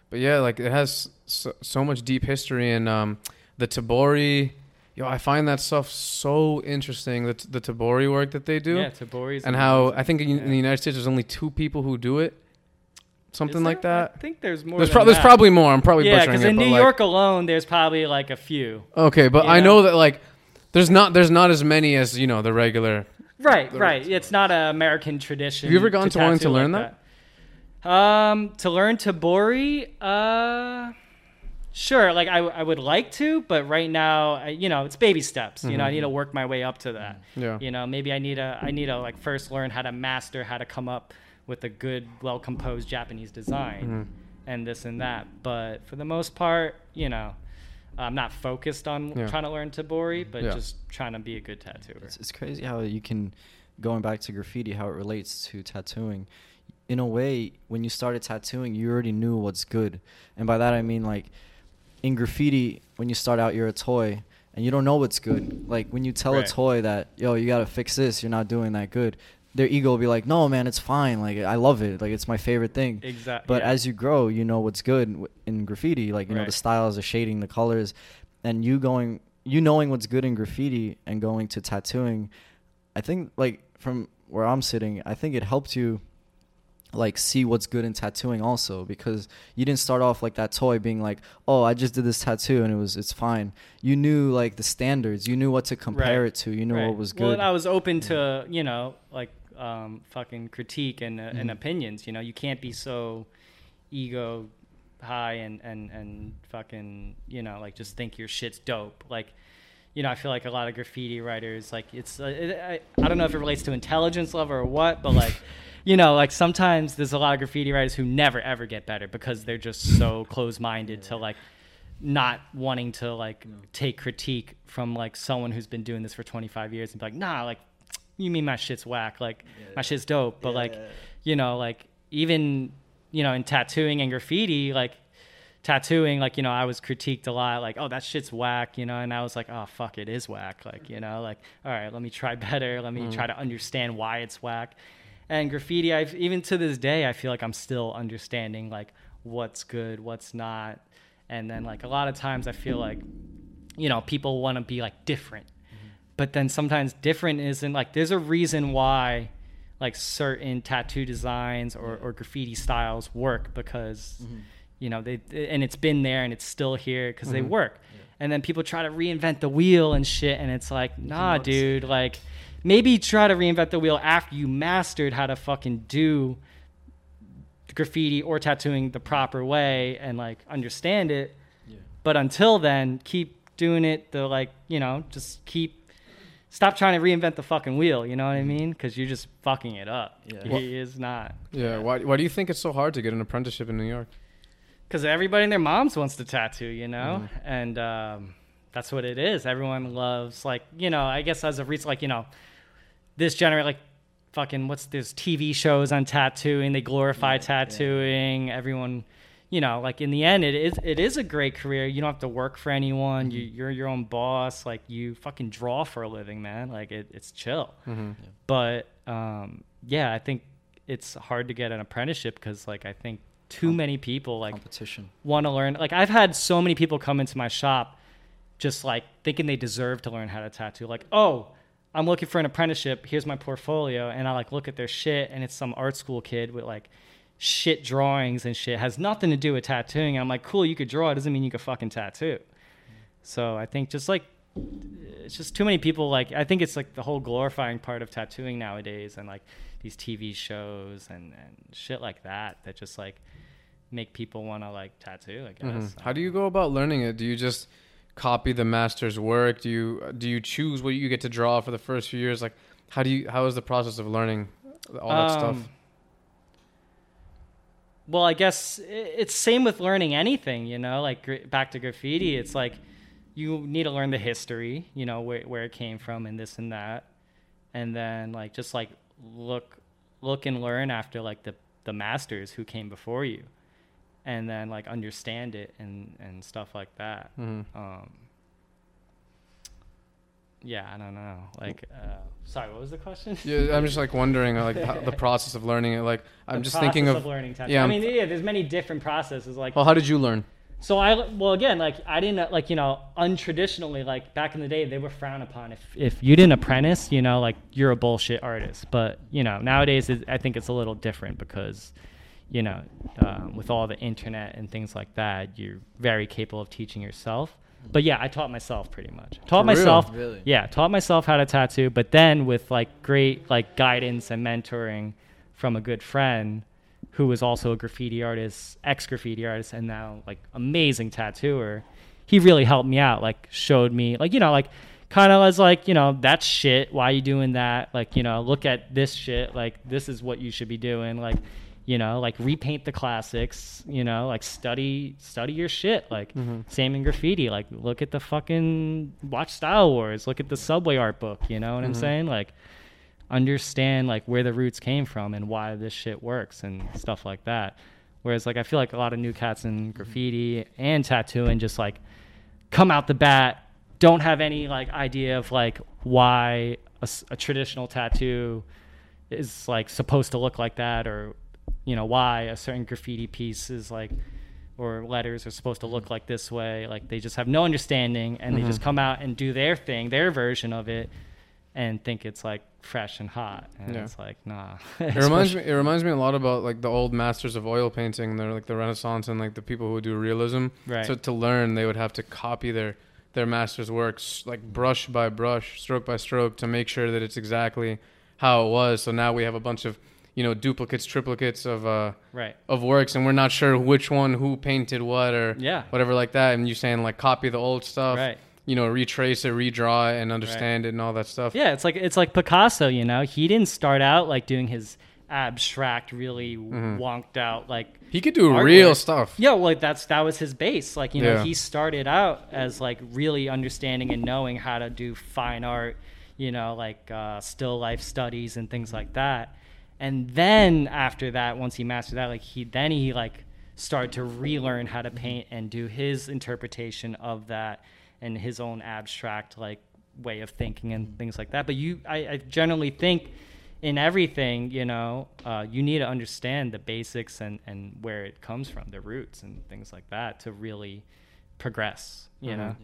but yeah, like it has so, so much deep history and. Um, The Tabori, yo, I find that stuff so interesting. The the Tabori work that they do, yeah, Tabori's, and amazing. How I think in, yeah. in the United States there's only two people who do it, something there, like that. I think there's more. There's, than pro- that. there's probably more. I'm probably yeah, butchering it. Yeah, because in New like, York alone, there's probably like a few. Okay, but I know? know that like there's not there's not as many as you know the regular. Right, the, right. It's not an American tradition. Have you ever gone to one to learn like that? that? Um, to learn Tabori, uh. Sure, like I, I would like to, but right now, I, you know, it's baby steps. You mm-hmm. know, I need to work my way up to that. Yeah. You know, maybe I need a, I need to like first learn how to master how to come up with a good, well-composed Japanese design, mm-hmm. and this and that. But for the most part, you know, I'm not focused on yeah. trying to learn Tabori, but yeah. just trying to be a good tattooer. It's, it's crazy how you can, going back to graffiti, how it relates to tattooing. In a way, when you started tattooing, you already knew what's good, and by that I mean like. In graffiti, when you start out, you're a toy, and you don't know what's good. Like, when you tell right. a toy that, yo, you got to fix this, you're not doing that good, their ego will be like, no, man, it's fine. Like, I love it. Like, it's my favorite thing. Exactly. But yeah. as you grow, you know what's good in graffiti. Like, you right. know, the styles, the shading, the colors. And you going, you knowing what's good in graffiti and going to tattooing, I think, like, from where I'm sitting, I think it helped you. Like see what's good in tattooing also, because you didn't start off like that toy being like, oh, I just did this tattoo and it was it's fine. You knew like the standards, you knew what to compare right. it to, you knew right. what was good. Well, and I was open to, you know, like um fucking critique and uh, mm-hmm. and opinions. You know, you can't be so ego high and and and fucking, you know, like just think your shit's dope. Like, you know, I feel like a lot of graffiti writers, like it's uh, it, I, I don't know if it relates to intelligence level or what, but like you know, like sometimes there's a lot of graffiti writers who never, ever get better because they're just so close-minded yeah. to like not wanting to like no. take critique from like someone who's been doing this for twenty-five years and be like, nah, like you mean my shit's whack, like yeah. my shit's dope. But yeah. like, you know, like even, you know, in tattooing and graffiti, like tattooing, like, you know, I was critiqued a lot, like, oh, that shit's whack, you know, and I was like, oh, fuck, it is whack. Like, you know, like, all right, let me try better. Let me mm. try to understand why it's whack. And graffiti, I've, even to this day, I feel like I'm still understanding, like, what's good, what's not. And then, like, a lot of times I feel like, you know, people want to be, like, different. Mm-hmm. But then sometimes different isn't, like, there's a reason why, like, certain tattoo designs or, or graffiti styles work because, mm-hmm. you know, they and it's been there and it's still here because mm-hmm. they work. Yeah. And then people try to reinvent the wheel and shit, and it's like, nah, it's dude, like... Maybe try to reinvent the wheel after you mastered how to fucking do graffiti or tattooing the proper way and, like, understand it. Yeah. But until then, keep doing it the, like, you know, just keep... Stop trying to reinvent the fucking wheel, you know what I mean? Because you're just fucking it up. Yeah. It well, is not. Yeah. Why, why do you think it's so hard to get an apprenticeship in New York? Because everybody and their moms wants to tattoo, you know? Mm-hmm. And um, that's what it is. Everyone loves, like, you know, I guess as a reason, like, you know... This generate like fucking what's there's T V shows on tattooing. They glorify yeah, tattooing. Yeah. Everyone, you know, like in the end, it is it is a great career. You don't have to work for anyone. Mm-hmm. You, you're your own boss. Like you fucking draw for a living, man. Like it, it's chill. Mm-hmm. Yeah. But um, yeah, I think it's hard to get an apprenticeship because like I think too Com- many people like competition want to learn. Like I've had so many people come into my shop just like thinking they deserve to learn how to tattoo. Like oh. I'm looking for an apprenticeship. Here's my portfolio. And I like look at their shit and it's some art school kid with like shit drawings and shit. It has nothing to do with tattooing. And I'm like, cool, you could draw. It doesn't mean you could fucking tattoo. Mm-hmm. So I think just like, it's just too many people. Like, I think it's like the whole glorifying part of tattooing nowadays. And like these T V shows and, and shit like that that just like make people want to like tattoo, I guess. Mm-hmm. How do you go about learning it? Do you just copy the master's work? Do you do you choose what you get to draw for the first few years? Like, how do you how is the process of learning all that um, stuff? Well, I guess it's same with learning anything, you know, like gr- back to graffiti. It's like you need to learn the history, you know, where where it came from and this and that. And then like just like look look and learn after like the, the masters who came before you. And then like understand it and, and stuff like that. Mm-hmm. Um, yeah, I don't know. Like, uh, sorry, what was the question? Yeah, I'm just like wondering, like the process of learning it. Like, I'm the just thinking of, of learning tattoo. Yeah, I mean, yeah, there's many different processes. Like, well, how did you learn? So I, well, again, like I didn't like, you know, untraditionally, like back in the day, they were frowned upon if if you didn't apprentice, you know, like you're a bullshit artist. But you know, nowadays it, I think it's a little different because, you know, um, with all the internet and things like that, you're very capable of teaching yourself. But yeah, I taught myself pretty much. Taught For myself, real? Really? Yeah, taught myself how to tattoo. But then with like great like guidance and mentoring from a good friend who was also a graffiti artist, ex graffiti artist, and now like amazing tattooer. He really helped me out. Like showed me like you know like kind of was like you know that's shit. Why are you doing that? Like you know look at this shit. Like this is what you should be doing. Like you know like repaint the classics, you know like study study your shit, like mm-hmm. Same in graffiti, like look at the fucking watch Style Wars, look at the Subway art book, you know what mm-hmm. I'm saying, like understand like where the roots came from and why this shit works and stuff like that. Whereas like I feel like a lot of new cats in graffiti and tattooing just like come out the bat, don't have any like idea of like why a, a traditional tattoo is like supposed to look like that, or you know, why a certain graffiti piece is like, or letters are supposed to look like this way. Like they just have no understanding and mm-hmm. they just come out and do their thing, their version of it, and think it's like fresh and hot. And yeah. It's like, nah. It reminds me, it reminds me a lot about like the old masters of oil painting, and they're like the Renaissance and like the people who do realism. Right. So to learn, they would have to copy their, their master's works, like brush by brush, stroke by stroke, to make sure that it's exactly how it was. So now we have a bunch of, you know, duplicates, triplicates of uh, right. of works, and we're not sure which one, who painted what, or yeah. whatever like that. And you're saying like copy the old stuff, right. you know, retrace it, redraw it, and understand right. it, and all that stuff. Yeah, it's like it's like Picasso. You know, he didn't start out like doing his abstract, really mm-hmm. wonked out like he could do artwork. Real stuff. Yeah, well, like that's that was his base. Like you know, yeah. he started out as like really understanding and knowing how to do fine art. You know, like uh, still life studies and things like that. And then after that, once he mastered that, like he then he like started to relearn how to paint and do his interpretation of that and his own abstract like way of thinking and things like that. But you, I, I generally think in everything, you know, uh, you need to understand the basics and, and where it comes from, the roots and things like that to really progress, you mm-hmm. know?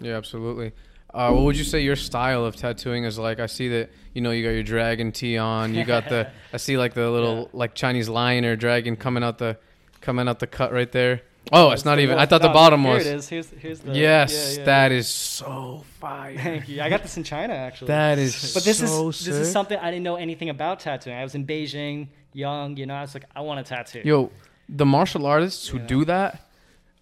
Yeah, yeah, absolutely. Uh, what would you say your style of tattooing is like? I see that, you know, you got your dragon tee on. You got the, I see like the little yeah. like Chinese lion or dragon coming out the, coming out the cut right there. Oh, it's, it's not even, wolf. I thought no, the bottom here was. Here it is. Here's, here's the. Yes, yeah, yeah, that yeah. is so fire. Thank you. I got this in China, actually. That is but this so is sick. This is something I didn't know anything about tattooing. I was in Beijing, young, you know, I was like, I want to tattoo. Yo, the martial artists who yeah. do that.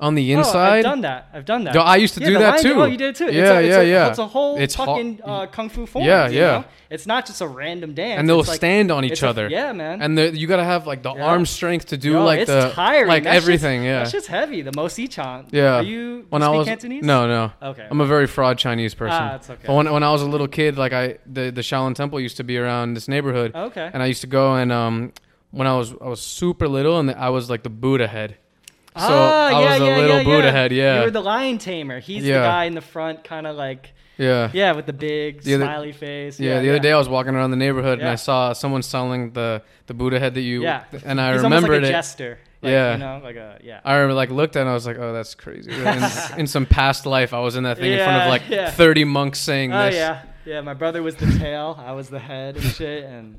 On the inside? Oh, I've done that. I've done that. I used to yeah, do that, too. Oh, you did, too. Yeah, it's a, yeah, it's a, yeah. It's a whole it's fucking uh, kung fu form. Yeah, yeah. You know? It's not just a random dance. And they'll it's stand like, on each other. A, yeah, man. And the, you got to have, like, the yeah. arm strength to do, Yo, like, the tiring. Like that's everything. Just, yeah. That shit's heavy. The Mo Si Chang. Yeah. Are you, when you speak I was, Cantonese? No, no. Okay. I'm a very fraud Chinese person. Ah, that's okay. But when, when I was a little kid, like, I the, the Shaolin Temple used to be around this neighborhood. Oh, okay. And I used to go, and um, when I was I was super little, and I was, like, the Buddha head. So ah, I yeah, was a yeah, little yeah, Buddha yeah. head, yeah. You were the lion tamer. He's yeah. the guy in the front, kind of like, yeah, yeah, with the big the other, smiley face. Yeah, yeah the yeah. other day I was walking around the neighborhood yeah. and I saw someone selling the, the Buddha head that you, yeah. and I He's remembered like a it. Jester. Like, yeah, you know, like a yeah. I remember like looked at it and I was like, oh, that's crazy. In, in some past life, I was in that thing yeah, in front of like yeah. thirty monks saying oh, this. Oh yeah, yeah. My brother was the tail, I was the head and shit, and.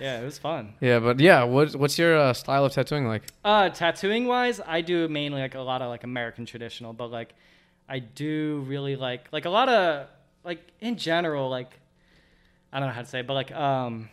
Yeah, it was fun. Yeah, but yeah, what, what's your uh, style of tattooing like? Uh, tattooing-wise, I do mainly like a lot of like American traditional, but like I do really like like a lot of like in general like I don't know how to say, it, but like um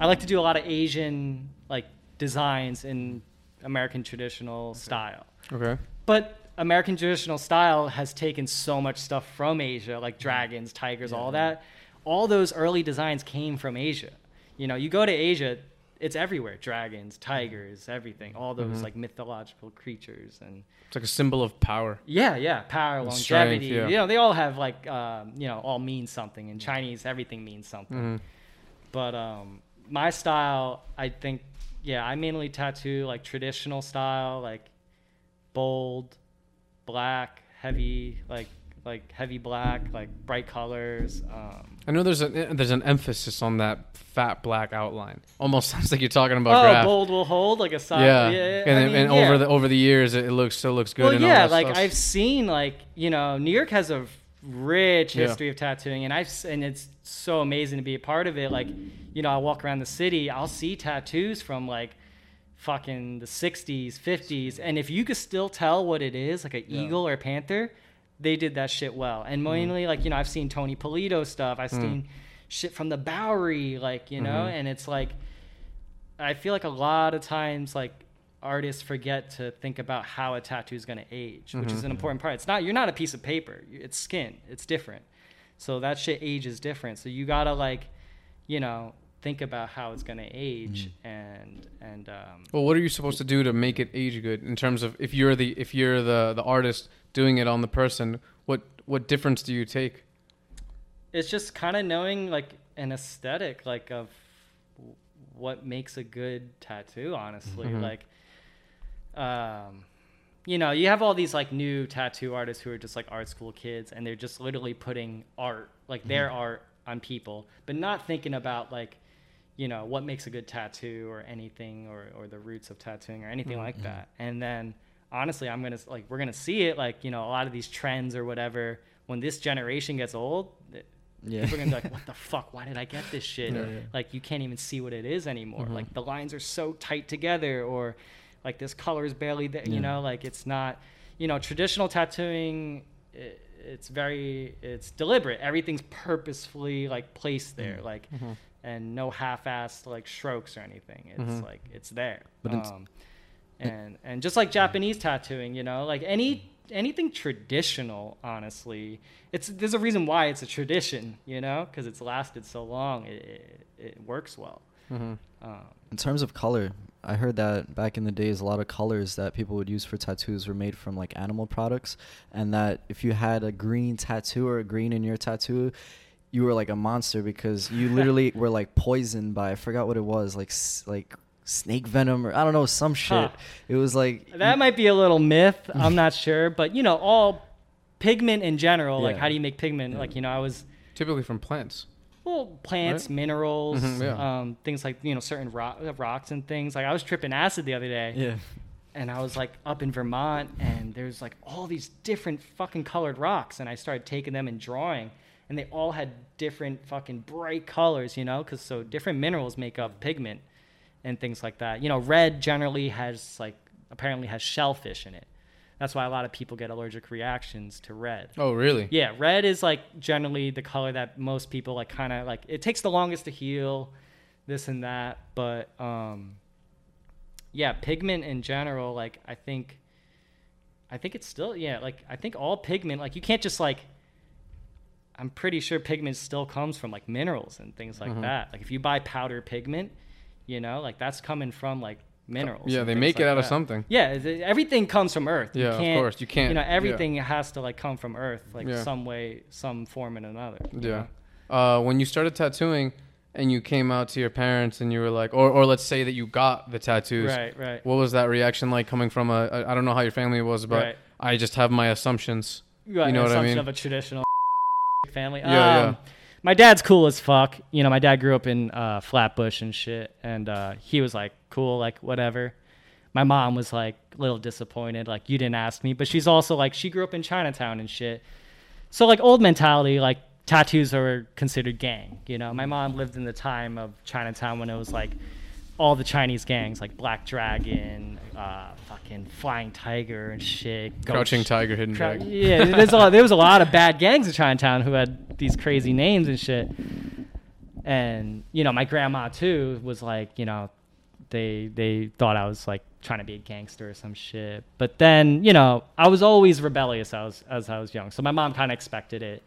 I like to do a lot of Asian like designs in American traditional okay. style. Okay. But American traditional style has taken so much stuff from Asia, like dragons, tigers, yeah. all that. All those early designs came from Asia. You know, you go to Asia, it's everywhere. Dragons, tigers, everything. All those mm-hmm. like mythological creatures. And it's like a symbol of power. Yeah, yeah. Power, and longevity. Strength, yeah. You know, they all have like, um, you know, all mean something. In Chinese, everything means something. Mm-hmm. But um, my style, I think, yeah, I mainly tattoo like traditional style, like bold, black, heavy, like like heavy black, like bright colors. Um, I know there's a there's an emphasis on that fat black outline. Almost sounds like you're talking about. Oh, graph. Bold will hold like a side. Yeah, yeah and, I mean, and yeah. over the over the years, it looks still looks good. Well, and yeah, all that like stuff. I've seen like you know New York has a rich history yeah. of tattooing, and I've and it's so amazing to be a part of it. Like you know, I walk around the city, I'll see tattoos from like. Fucking the sixties, fifties, and if you could still tell what it is, like an yeah. eagle or a panther, they did that shit well. And mainly, mm. like you know, I've seen Tony Polito stuff. I've mm. seen shit from the Bowery, like you know, mm-hmm. and it's like I feel like a lot of times, like artists forget to think about how a tattoo is going to age, mm-hmm. which is an important part. It's not you're not a piece of paper. It's skin. It's different. So that shit ages different. So you gotta like, you know. Think about how it's going to age mm-hmm. and and um well what are you supposed to do to make it age good in terms of if you're the if you're the the artist doing it on the person, what what difference do you take? It's just kind of knowing like an aesthetic like of w- what makes a good tattoo, honestly. Mm-hmm. Like um you know, you have all these like new tattoo artists who are just like art school kids and they're just literally putting art like mm-hmm. their art on people but not thinking about like you know, what makes a good tattoo or anything or, or the roots of tattooing or anything mm-hmm. like that. And then honestly, I'm going to like, we're going to see it. Like, you know, a lot of these trends or whatever, when this generation gets old, yeah. people are going to be like, what the fuck? Why did I get this shit? Yeah, yeah. Like, you can't even see what it is anymore. Mm-hmm. Like the lines are so tight together or like this color is barely there, yeah. you know, like it's not, you know, traditional tattooing. It, it's very, it's deliberate. Everything's purposefully like placed there. Like, mm-hmm. and no half-assed like strokes or anything. It's mm-hmm. like it's there. But it's, um, and and just like Japanese tattooing, you know, like any anything traditional, honestly, it's there's a reason why it's a tradition, you know, because it's lasted so long. It it, it works well. Mm-hmm. Um, in terms of color, I heard that back in the days, a lot of colors that people would use for tattoos were made from like animal products, and that if you had a green tattoo or a green in your tattoo. You were like a monster because you literally were like poisoned by I forgot what it was like s- like snake venom or I don't know some shit. Huh. It was like that you- might be a little myth. I'm not sure, but you know all pigment in general. Yeah. Like how do you make pigment? Yeah. Like you know I was typically from plants. Well, plants, right? Minerals, mm-hmm, yeah. um, things like you know certain rock, rocks and things. Like I was tripping acid the other day. Yeah. And I was like up in Vermont, and there's like all these different fucking colored rocks, and I started taking them and drawing. And they all had different fucking bright colors, you know, because so different minerals make up pigment and things like that. You know, red generally has like apparently has shellfish in it. That's why a lot of people get allergic reactions to red. Oh, really? Yeah. Red is like generally the color that most people like kind of like it takes the longest to heal this and that. But um, yeah, pigment in general, like I think I think it's still. Yeah. Like I think all pigment like you can't just like. I'm pretty sure pigment still comes from like minerals and things like mm-hmm. that. Like if you buy powder pigment, you know, like that's coming from like minerals. Yeah, they make like it out that. Of something. Yeah, everything comes from earth. Yeah, you can't, of course. You can't. You know, everything yeah. has to like come from earth, like yeah. some way, some form and another. Yeah. Uh, when you started tattooing and you came out to your parents and you were like, or, or let's say that you got the tattoos. Right, right. What was that reaction like coming from a, a I don't know how your family was, but right. I just have my assumptions. Right, you know what I mean? Assumption of a traditional. Family. Yeah, um, yeah. My dad's cool as fuck. You know, my dad grew up in uh, Flatbush and shit, and uh, he was like cool, like whatever. My mom was like a little disappointed, like you didn't ask me, but she's also like she grew up in Chinatown and shit. So like old mentality, like tattoos are considered gang. You know, my mom lived in the time of Chinatown when it was like all the Chinese gangs, like Black Dragon, uh, fucking Flying Tiger and shit. Crouching Gosh. Tiger, Hidden Crouch- Dragon. Yeah, there's a lot, there was a lot of bad gangs in Chinatown who had these crazy names and shit. And, you know, my grandma, too, was like, you know, they they thought I was, like, trying to be a gangster or some shit. But then, you know, I was always rebellious as, as I was young. So my mom kind of expected it,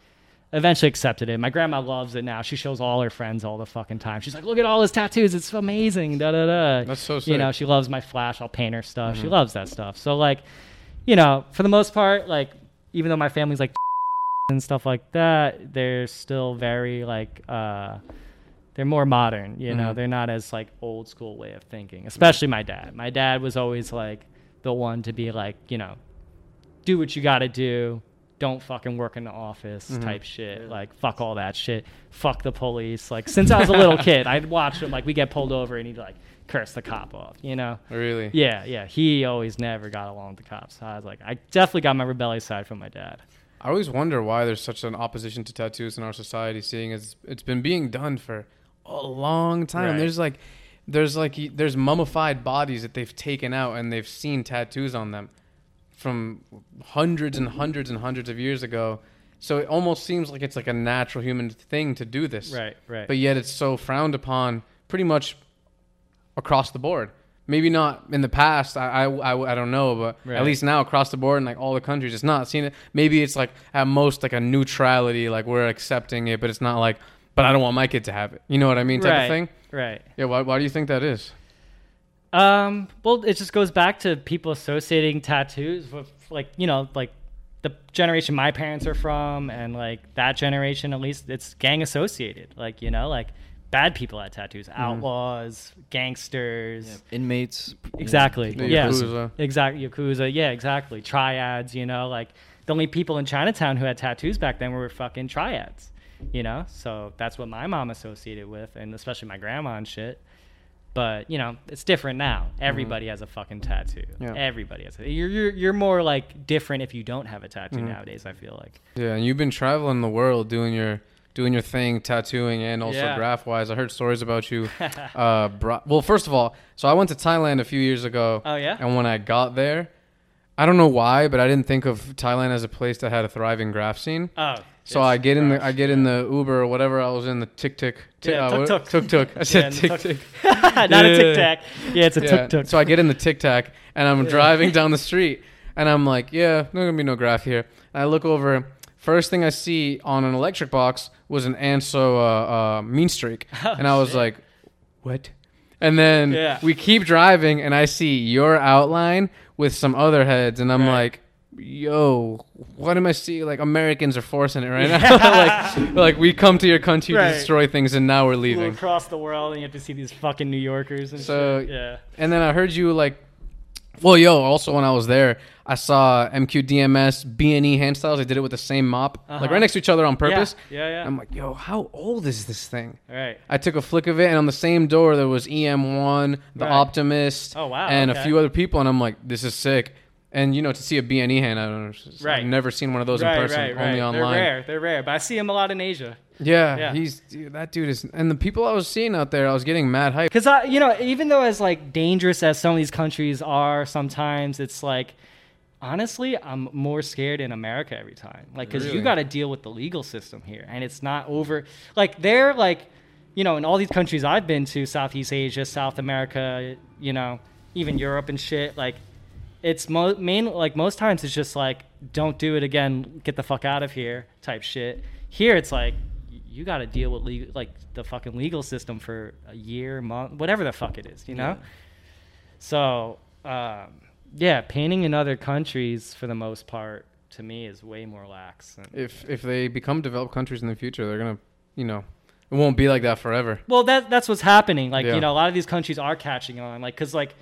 eventually accepted it. My grandma loves it now. She shows all her friends all the fucking time. She's like, look at all his tattoos. It's amazing. Da, da, da. That's so sick. You know, she loves my flash. I'll paint her stuff. Mm-hmm. She loves that stuff. So, like, you know, for the most part, like, even though my family's, like, and stuff like that, they're still very, like, uh, they're more modern, you know, mm-hmm. They're not as, like, old school way of thinking, especially my dad. My dad was always, like, the one to be, like, you know, do what you gotta do. Don't fucking work in the office mm-hmm. type shit. Yeah. Like, fuck all that shit. Fuck the police. Like, since I was a little kid, I'd watch him. Like, we get pulled over and he'd, like, curse the cop off, you know? Really? Yeah, yeah. He always never got along with the cops. So I was like, I definitely got my rebellious side from my dad. I always wonder why there's such an opposition to tattoos in our society, seeing as it's been being done for a long time. Right. There's like, there's like, there's mummified bodies that they've taken out and they've seen tattoos on them from hundreds and hundreds and hundreds of years ago. So it almost seems like it's like a natural human thing to do this. Right, right. But yet it's so frowned upon pretty much across the board. Maybe not in the past, I, I, I don't know, but right. At least now across the board in like all the countries, it's not seen it. Maybe it's like at most like a neutrality, like we're accepting it, but it's not like, but I don't want my kid to have it. You know what I mean? Type right. of thing. Right. Yeah. Why, why do you think that is? Um. Well, it just goes back to people associating tattoos with like, you know, like the generation my parents are from and like that generation, at least it's gang associated. Like, you know, like. Bad people had tattoos, outlaws, mm. gangsters, yeah. inmates. Exactly. Yeah. Yakuza. Exactly. Yakuza. Yeah, exactly. Triads, you know, like the only people in Chinatown who had tattoos back then were fucking triads, you know? So that's what my mom associated with, and especially my grandma and shit. But, you know, it's different now. Everybody mm-hmm. has a fucking tattoo. Yeah. Everybody has it. You're, you're, you're more like different if you don't have a tattoo mm-hmm. nowadays, I feel like. Yeah. And you've been traveling the world doing your. Doing your thing, tattooing, and also yeah. graph-wise. I heard stories about you. Uh, bro- well, first of all, so I went to Thailand a few years ago. Oh, yeah? And when I got there, I don't know why, but I didn't think of Thailand as a place that had a thriving graph scene. Oh. So I get, in the, I get in the Uber or whatever. I was in the tic-tic. T- yeah, uh, tuk-tuk. Tuk-tuk. I said yeah, tic-tic. Not yeah. a tic-tac. Yeah, it's a yeah. tuk-tuk. So I get in the tic-tac, and I'm yeah. driving down the street, and I'm like, yeah, there's going to be no graph here. And I look over. First thing I see on an electric box was an Anso uh, uh, Mean Streak. Oh, and I was shit. like, what? And then yeah. we keep driving, and I see your outline with some other heads. And I'm right. like, yo, what am I seeing? Like, Americans are forcing it right now. like, like, we come to your country right. to destroy things, and now we're leaving. We're across the world, and you have to see these fucking New Yorkers and so, shit. Yeah. And then I heard you, like, well, yo, also when I was there, I saw M Q D M S, B and E hand styles. I did it with the same mop, uh-huh. like right next to each other on purpose. Yeah, yeah, yeah. I'm like, yo, how old is this thing? Right. I took a flick of it, and on the same door, there was E M one, The right. Optimist, oh, wow. and okay. a few other people. And I'm like, this is sick. And, you know, to see a B and E hand, I don't know, right. I've never seen one of those right, in person, right, right. only online. They're rare, they're rare. But I see them a lot in Asia. Yeah, yeah. he's dude, that dude is... And the people I was seeing out there, I was getting mad hype. Because, you know, even though as, like, dangerous as some of these countries are sometimes, it's like, honestly, I'm more scared in America every time. Like, because really? You got to deal with the legal system here. And it's not over... Like, they're, like, you know, in all these countries I've been to, Southeast Asia, South America, you know, even Europe and shit, like... It's mo- main like most times it's just like, don't do it again, get the fuck out of here type shit. Here it's like you got to deal with legal, like the fucking legal system for a year, month, whatever the fuck it is, you know. Yeah. So um, yeah, painting in other countries for the most part to me is way more lax. Than, if if they become developed countries in the future, they're gonna, you know. It won't be like that forever. Well, that that's what's happening. Like yeah. you know, a lot of these countries are catching on, like because like.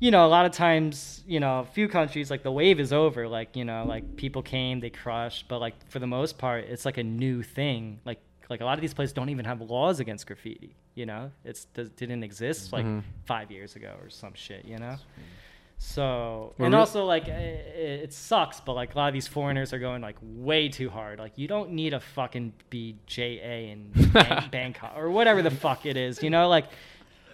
You know, a lot of times, you know, a few countries, like, the wave is over. Like, you know, like, people came, they crushed. But, like, for the most part, it's, like, a new thing. Like, like a lot of these places don't even have laws against graffiti, you know? It didn't exist, like, mm-hmm. five years ago or some shit, you know? So, and also, like, it, it sucks, but, like, a lot of these foreigners are going, like, way too hard. Like, you don't need a fucking B J A in Bang- Bangkok or whatever the fuck it is, you know? Like...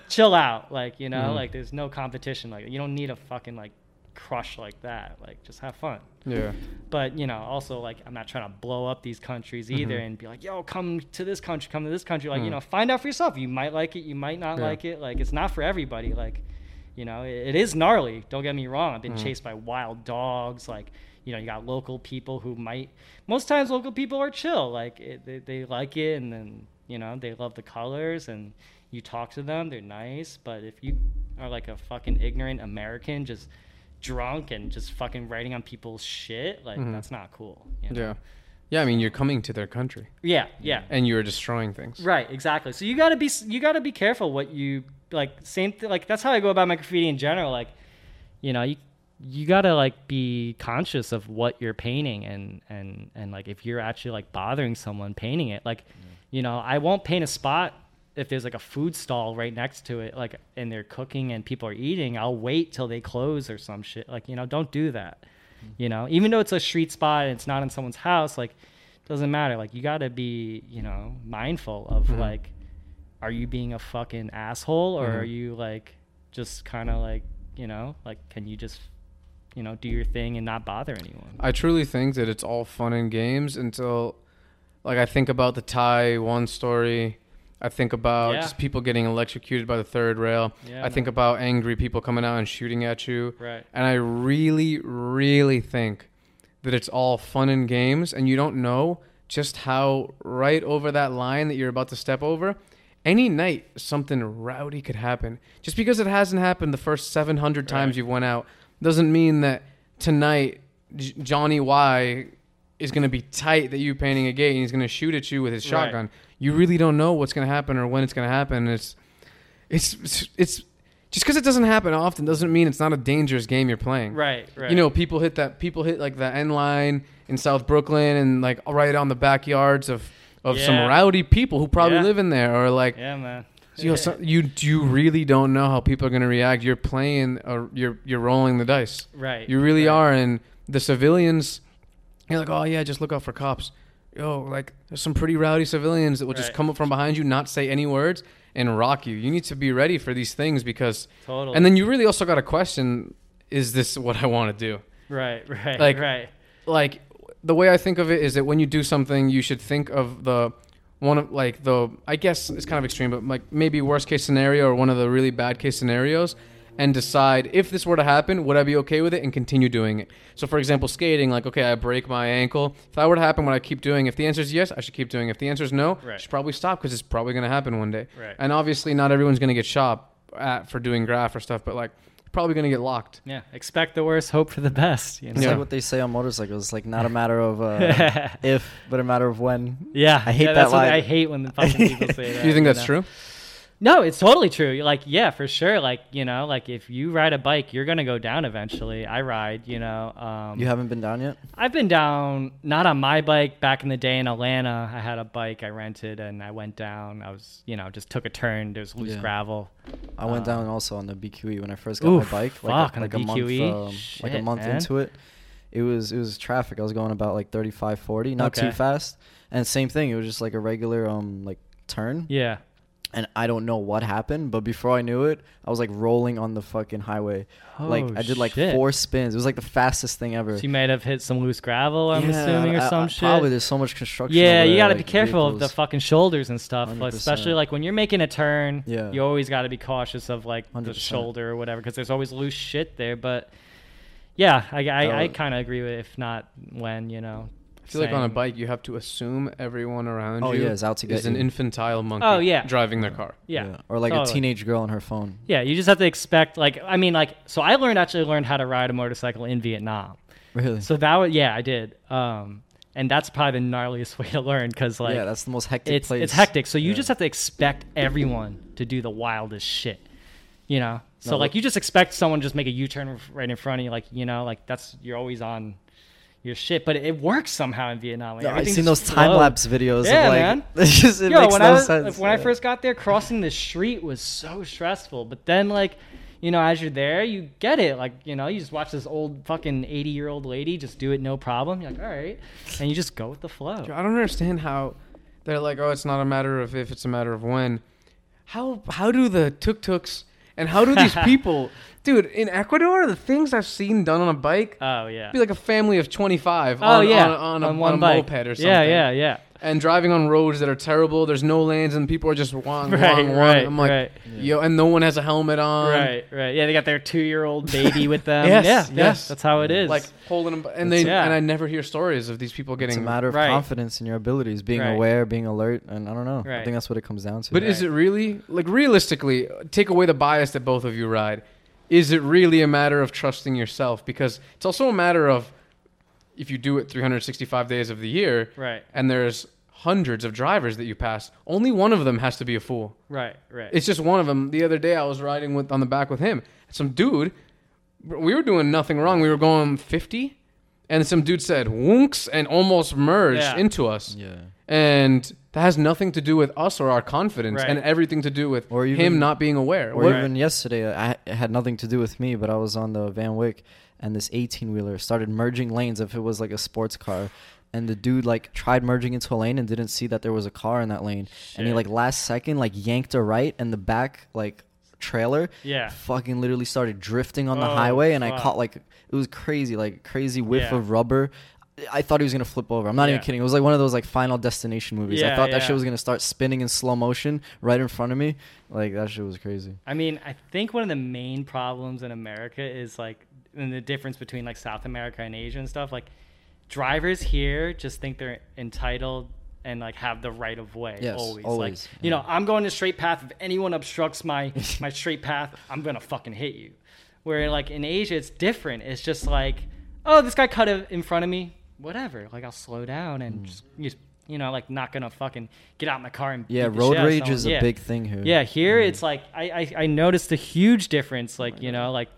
Chill out, like, you know, mm-hmm. like, there's no competition. Like, you don't need a fucking, like, crush like that. Like, just have fun. Yeah. But, you know, also, like, I'm not trying to blow up these countries either mm-hmm. and be like, yo, come to this country, come to this country. Like, mm. you know, find out for yourself. You might like it. You might not yeah. like it. Like, it's not for everybody. Like, you know, it, it is gnarly. Don't get me wrong. I've been mm. chased by wild dogs. Like, you know, you got local people who might – most times local people are chill. Like, it, they, they like it, and then, you know, they love the colors, and you talk to them. They're nice. But if you are, like, a fucking ignorant American, just – drunk and just fucking writing on people's shit, like mm-hmm. that's not cool, you know? yeah yeah I mean, you're coming to their country, yeah yeah and you're destroying things, right? Exactly. So you gotta be you gotta be careful what you like. Same thing, like, that's how I go about my graffiti in general. Like, you know, you you gotta like be conscious of what you're painting, and and and like if you're actually like bothering someone painting it, like mm. you know, I won't paint a spot if there's like a food stall right next to it, like, and they're cooking and people are eating. I'll wait till they close or some shit. Like, you know, don't do that. Mm-hmm. You know, even though it's a street spot and it's not in someone's house, like, it doesn't matter. Like, you gotta be, you know, mindful of mm-hmm. like, are you being a fucking asshole, or mm-hmm. are you like just kind of like, you know, like, can you just, you know, do your thing and not bother anyone? I truly think that it's all fun and games until, like, I think about the Taiwan story. I think about yeah. just people getting electrocuted by the third rail. Yeah, I man. think about angry people coming out and shooting at you. Right. And I really, really think that it's all fun and games, and you don't know just how right over that line that you're about to step over, any night something rowdy could happen. Just because it hasn't happened the first seven hundred times right. you've went out doesn't mean that tonight J- Johnny Y is going to be tight that you painting a gate and he's going to shoot at you with his shotgun. Right. You really don't know what's going to happen or when it's going to happen. It's, it's, it's, it's just because it doesn't happen often doesn't mean it's not a dangerous game you're playing. Right, right. You know, people hit that, people hit like the end line in South Brooklyn and like right on the backyards of, of yeah. some rowdy people who probably yeah. live in there, or like, yeah, man. You know, so you you really don't know how people are going to react. You're playing, or you're you're rolling the dice. Right. You really right. are, and the civilians. You're like, oh yeah, just look out for cops. Yo, like, there's some pretty rowdy civilians that will right. just come up from behind you, not say any words, and rock you. You need to be ready for these things because... Totally. And then you really also got to question, is this what I want to do? Right, right, like, right. Like, the way I think of it is that when you do something, you should think of the... One of, like, the... I guess it's kind of extreme, but, like, maybe worst-case scenario or one of the really bad-case scenarios, and decide, if this were to happen, would I be okay with it and continue doing it? So, for example, skating, like, okay, I break my ankle. If that were to happen, would I keep doing it? If the answer is yes, I should keep doing it. If the answer is no, right. I should probably stop because it's probably going to happen one day. Right. And obviously not everyone's going to get shot at for doing graph or stuff, but, like, probably going to get locked. Yeah, expect the worst, hope for the best. You know? It's yeah. like what they say on motorcycles. It's like not a matter of uh, if, but a matter of when. Yeah. I hate yeah, that line. I hate when the fucking people say that. Do you think that's you know? true? No, it's totally true. Like, yeah, for sure. Like, you know, like if you ride a bike, you're going to go down eventually. I ride, you know. Um, you haven't been down yet? I've been down, not on my bike. Back in the day in Atlanta, I had a bike I rented and I went down. I was, you know, just took a turn. There's loose yeah. gravel. I um, went down also on the B Q E when I first got oof, my bike. Like fuck, a, like on the B Q E? A month, um, Shit, like a month man. into it. It was it was traffic. I was going about like thirty-five, forty, not okay. too fast. And same thing. It was just like a regular um like turn. Yeah. And I don't know what happened, but before I knew it, I was like rolling on the fucking highway. Oh, like I did like shit. four spins. It was like the fastest thing ever. So you might have hit some loose gravel, I'm yeah, assuming, or I, some I, shit. Probably there's so much construction. Yeah, you got to like, be careful vehicles. of the fucking shoulders and stuff, but especially like when you're making a turn, yeah. you always got to be cautious of like one hundred percent the shoulder or whatever, because there's always loose shit there. But yeah, I, I, uh, I kind of agree with it, if not when, you know. I feel like on a bike, you have to assume everyone around oh, you yeah, is, out to get is an infantile monkey oh, yeah. driving their car. Yeah. yeah. Or like totally. a teenage girl on her phone. Yeah, you just have to expect, like, I mean, like, so I learned, actually learned how to ride a motorcycle in Vietnam. Really? So that was, yeah, I did. Um, and that's probably the gnarliest way to learn because, like. Yeah, that's the most hectic it's, place. It's hectic. So you yeah. just have to expect everyone to do the wildest shit, you know? So, no, like, you just expect someone just make a U-turn right in front of you. Like, you know, like, that's, you're always on your shit, but it works somehow in Vietnam. Like, no, I've seen those time lapse videos. Yeah, of like, man. It just it Yo, makes when no I was, sense. When yeah. I first got there, crossing the street was so stressful. But then, like, you know, as you're there, you get it. Like, you know, you just watch this old fucking eighty-year-old lady just do it, no problem. You're like, all right, and you just go with the flow. I don't understand how they're like, oh, it's not a matter of if, it's a matter of when. How how do the tuk-tuks And how do these people... Dude, in Ecuador, the things I've seen done on a bike... Oh, yeah. Be like a family of twenty-five oh, on, yeah. on, on, a, on, one on a moped or something. Yeah, yeah, yeah. And driving on roads that are terrible. There's no lanes, and people are just wong, right, wong, wong. Right, I'm like, right. Yo, and no one has a helmet on. Right, right. Yeah, they got their two-year-old baby with them. yes, yeah, yes, yes. That's how it is. Like holding them, and it's, they yeah. and I never hear stories of these people getting. It's a matter of right. confidence in your abilities, being right. aware, being alert, and I don't know. Right. I think that's what it comes down to. But right. is it really like realistically? Take away the bias that both of you ride. Is it really a matter of trusting yourself? Because it's also a matter of. If you do it three hundred sixty-five days of the year, right. and there's hundreds of drivers that you pass, only one of them has to be a fool. Right, right. It's just one of them. The other day I was riding with on the back with him. Some dude, we were doing nothing wrong. We were going fifty, and some dude said, "Wunks," and almost merged yeah. into us. Yeah. And that has nothing to do with us or our confidence right. and everything to do with or even, him not being aware. Or what? Even yesterday, I, it had nothing to do with me, but I was on the Van Wyck. And this eighteen-wheeler started merging lanes if it was like a sports car. And the dude like tried merging into a lane and didn't see that there was a car in that lane. Shit. And he like last second like yanked a right and the back like trailer yeah. fucking literally started drifting on oh, the highway. And fuck. I caught like, it was crazy, like crazy whiff yeah. of rubber. I thought he was going to flip over. I'm not yeah. even kidding. It was like one of those like Final Destination movies. Yeah, I thought yeah. that shit was going to start spinning in slow motion right in front of me. Like that shit was crazy. I mean, I think one of the main problems in America is like, and the difference between like South America and Asia and stuff, like drivers here just think they're entitled and like have the right of way. Yes, always. always. Like, yeah. you know, I'm going the straight path. If anyone obstructs my, my straight path, I'm going to fucking hit you. Where like in Asia, it's different. It's just like, oh, this guy cut in front of me. Whatever. Like I'll slow down and mm. just, just, you know, like not going to fucking get out in my car and yeah, road rage is yeah. a big thing here. Yeah. Here mm. it's like, I, I, I noticed a huge difference. Like, right. you know, like,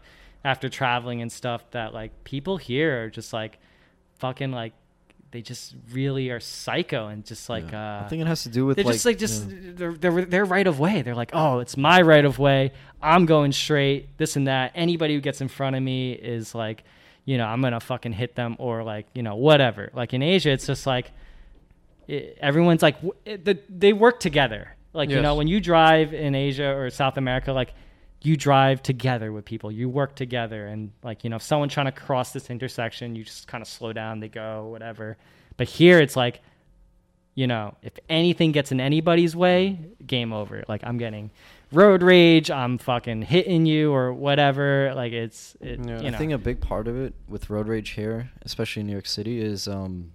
after traveling and stuff that like people here are just like fucking like they just really are psycho and just like yeah. uh I think it has to do with they're like, just like just yeah. they're, they're they're right of way. They're like, oh, it's my right of way, I'm going straight, this and that. Anybody who gets in front of me is like, you know, I'm gonna fucking hit them or like, you know, whatever. Like in Asia it's just like it, everyone's like w- it, the, they work together like yes. you know, when you drive in Asia or South America, like you drive together with people, you work together. And like, you know, if someone trying to cross this intersection, you just kind of slow down, they go, whatever. But here it's like, you know, if anything gets in anybody's way, game over. Like I'm getting road rage, I'm fucking hitting you or whatever. Like it's, it, yeah. you know. I think a big part of it with road rage here, especially in New York City is, um,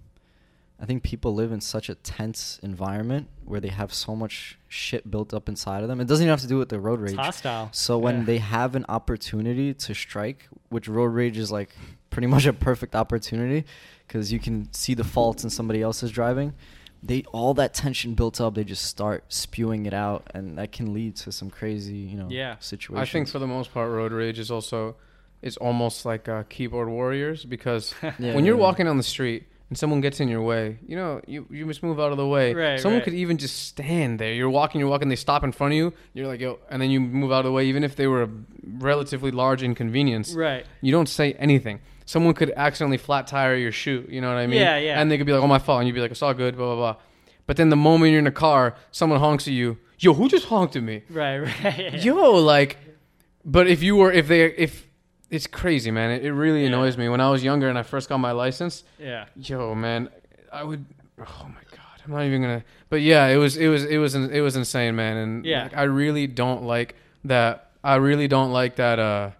I think people live in such a tense environment where they have so much shit built up inside of them. It doesn't even have to do with the road rage. It's hostile. So when yeah. they have an opportunity to strike, which road rage is like pretty much a perfect opportunity because you can see the faults in somebody else's driving, they all that tension built up, they just start spewing it out, and that can lead to some crazy, you know, yeah. situation. I think for the most part, road rage is also is almost like uh, keyboard warriors because yeah, when you're yeah. walking down the street. And someone gets in your way, you know, you, you must move out of the way. Right, someone right. could even just stand there. You're walking, you're walking, they stop in front of you. You're like, yo, and then you move out of the way. Even if they were a relatively large inconvenience, right? You don't say anything. Someone could accidentally flat tire your shoe. You know what I mean? Yeah, yeah. And they could be like, oh, my fault. And you'd be like, it's all good, blah, blah, blah. But then the moment you're in a car, someone honks at you. Yo, who just honked at me? Right, right. Yo, like, but if you were, if they, if, it's crazy, man. It, it really annoys yeah. me. When I was younger and I first got my license, yeah. yo, man, I would. Oh my god, I'm not even gonna. But yeah, it was, it was, it was, it was insane, man. And yeah. like, I really don't like that. I really don't like that. Uh,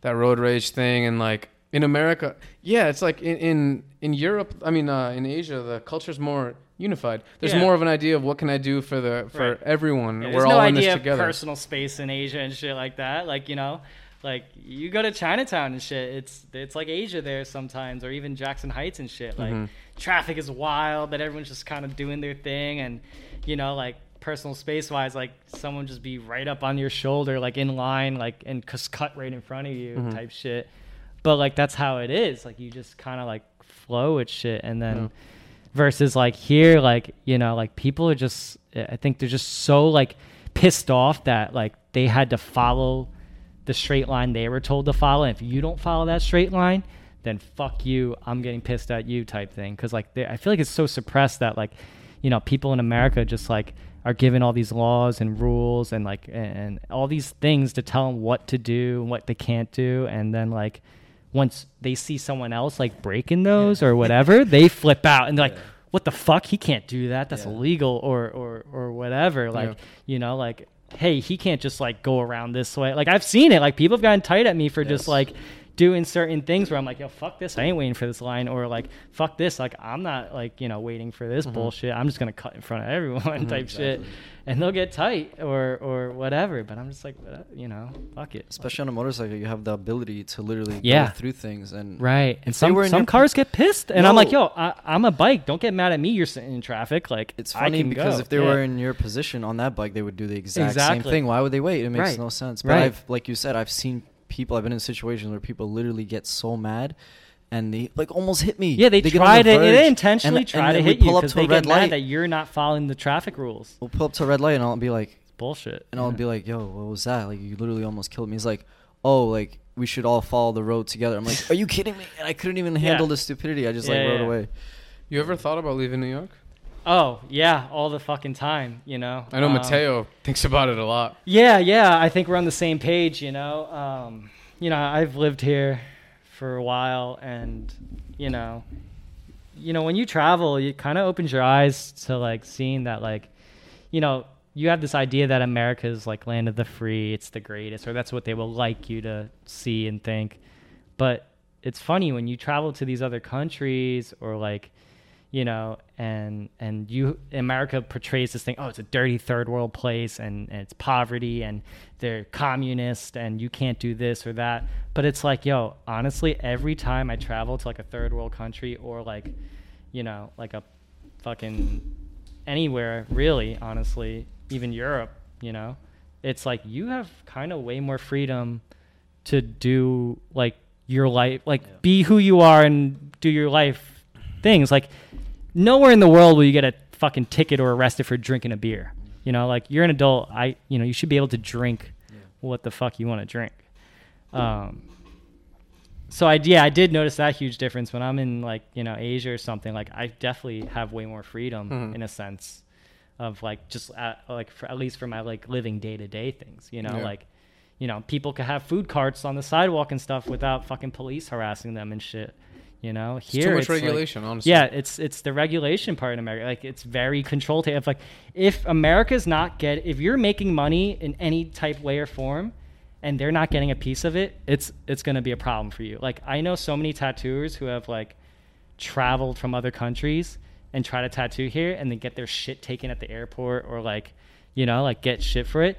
that road rage thing. And like in America, yeah, it's like in in, in Europe. I mean, uh, in Asia, the culture's more unified. There's yeah. more of an idea of what can I do for the for right. everyone. Yeah, we're all no in this together. There's no idea of personal space in Asia and shit like that. Like you know. Like you go to Chinatown and shit, it's it's like Asia there sometimes, or even Jackson Heights and shit. Like mm-hmm. traffic is wild, but everyone's just kind of doing their thing, and you know, like personal space wise, like someone just be right up on your shoulder, like in line, like and just cut right in front of you, mm-hmm. type shit. But like that's how it is. Like you just kind of like flow with shit, and then mm-hmm. versus like here, like you know, like people are just. I think they're just so like pissed off that like they had to follow. The straight line they were told to follow, and if you don't follow that straight line, then fuck you, I'm getting pissed at you type thing. Because like I feel like it's so suppressed that like, you know, people in America just like are given all these laws and rules and like and all these things to tell them what to do and what they can't do, and then like once they see someone else like breaking those yeah. or whatever, they flip out and they're like, yeah. what the fuck, he can't do that, that's yeah. illegal or or or whatever, like yeah. you know, like, hey, he can't just like go around this way. Like I've seen it, like people have gotten tight at me for yes. just like doing certain things where I'm like, yo, fuck this, I ain't waiting for this line, or like, fuck this, like I'm not like, you know, waiting for this mm-hmm. bullshit, I'm just gonna cut in front of everyone mm-hmm, type exactly. shit, and they'll get tight or or whatever, but I'm just like, you know, fuck it. Especially on a motorcycle, you have the ability to literally yeah. go through things, and right and some some cars p- get pissed and no. I'm like, yo, I, I'm a bike, don't get mad at me, you're sitting in traffic, like it's funny because go. if they yeah. were in your position on that bike, they would do the exact exactly. same thing. Why would they wait? It makes right. no sense. But right. I've, like you said, I've seen people, I've been in situations where people literally get so mad and they like almost hit me. Yeah, they, they try to, they intentionally and, try and to hit you because they get mad that you're not following the traffic rules. We'll pull up to a red light and I'll be like, it's bullshit. And yeah. I'll be like, yo, what was that? Like, you literally almost killed me. He's like, oh, like we should all follow the road together. I'm like, are you kidding me? And I couldn't even handle yeah. the stupidity. I just yeah, like yeah, rode yeah. away. You ever thought about leaving New York? Oh, yeah, all the fucking time, you know. I know um, Mateo thinks about it a lot. Yeah, yeah, I think we're on the same page, you know. Um, you know, I've lived here for a while, and, you know, you know, when you travel, it kind of opens your eyes to, like, seeing that, like, you know, you have this idea that America is, like, land of the free, it's the greatest, or that's what they will like you to see and think. But it's funny when you travel to these other countries or, like, you know, and and you America portrays this thing, oh, it's a dirty third world place, and, and it's poverty, and they're communist, and you can't do this or that. But it's like, yo, honestly, every time I travel to like a third world country or like, you know, like a fucking anywhere, really, honestly, even Europe, you know, it's like you have kind of way more freedom to do like your life, like yeah. be who you are and do your life things. Like nowhere in the world will you get a fucking ticket or arrested for drinking a beer, you know, like you're an adult, I you know, you should be able to drink yeah. what the fuck you want to drink. Um so I yeah I did notice that huge difference when I'm in like, you know, Asia or something. Like I definitely have way more freedom mm-hmm. in a sense of like just at, like for, at least for my like living day-to-day things, you know yeah. like, you know, people could have food carts on the sidewalk and stuff without fucking police harassing them and shit. You know, here it's too much it's regulation, like, honestly. Yeah, it's it's the regulation part in America. Like it's very controlled. If like if America's not get if you're making money in any type, way, or form, and they're not getting a piece of it, it's it's gonna be a problem for you. Like I know so many tattooers who have like traveled from other countries and try to tattoo here, and they get their shit taken at the airport or like, you know, like get shit for it,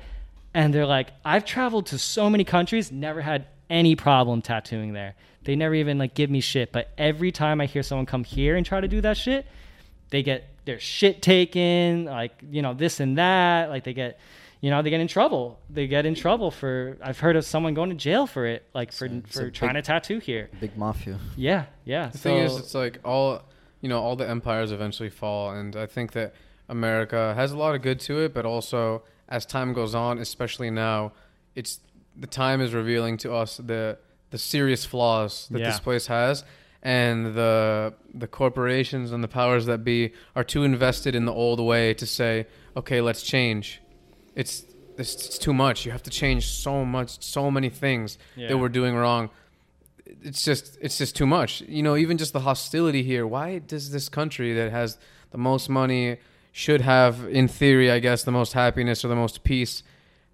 and they're like, I've traveled to so many countries, never had any problem tattooing there. They never even like give me shit. But every time I hear someone come here and try to do that shit, they get their shit taken, like, you know, this and that. Like they get, you know, they get in trouble. They get in trouble for, I've heard of someone going to jail for it, like for it's for trying big, to tattoo here. Big mafia. Yeah, yeah. The so, thing is, it's like all, you know, all the empires eventually fall. And I think that America has a lot of good to it, but also as time goes on, especially now, it's, the time is revealing to us the the serious flaws that yeah. this place has, and the the corporations and the powers that be are too invested in the old way to say, okay, let's change. It's it's, it's too much. You have to change so much, so many things yeah. that we're doing wrong. It's just it's just too much. You know, even just the hostility here. Why does this country that has the most money, should have, in theory, I guess, the most happiness or the most peace,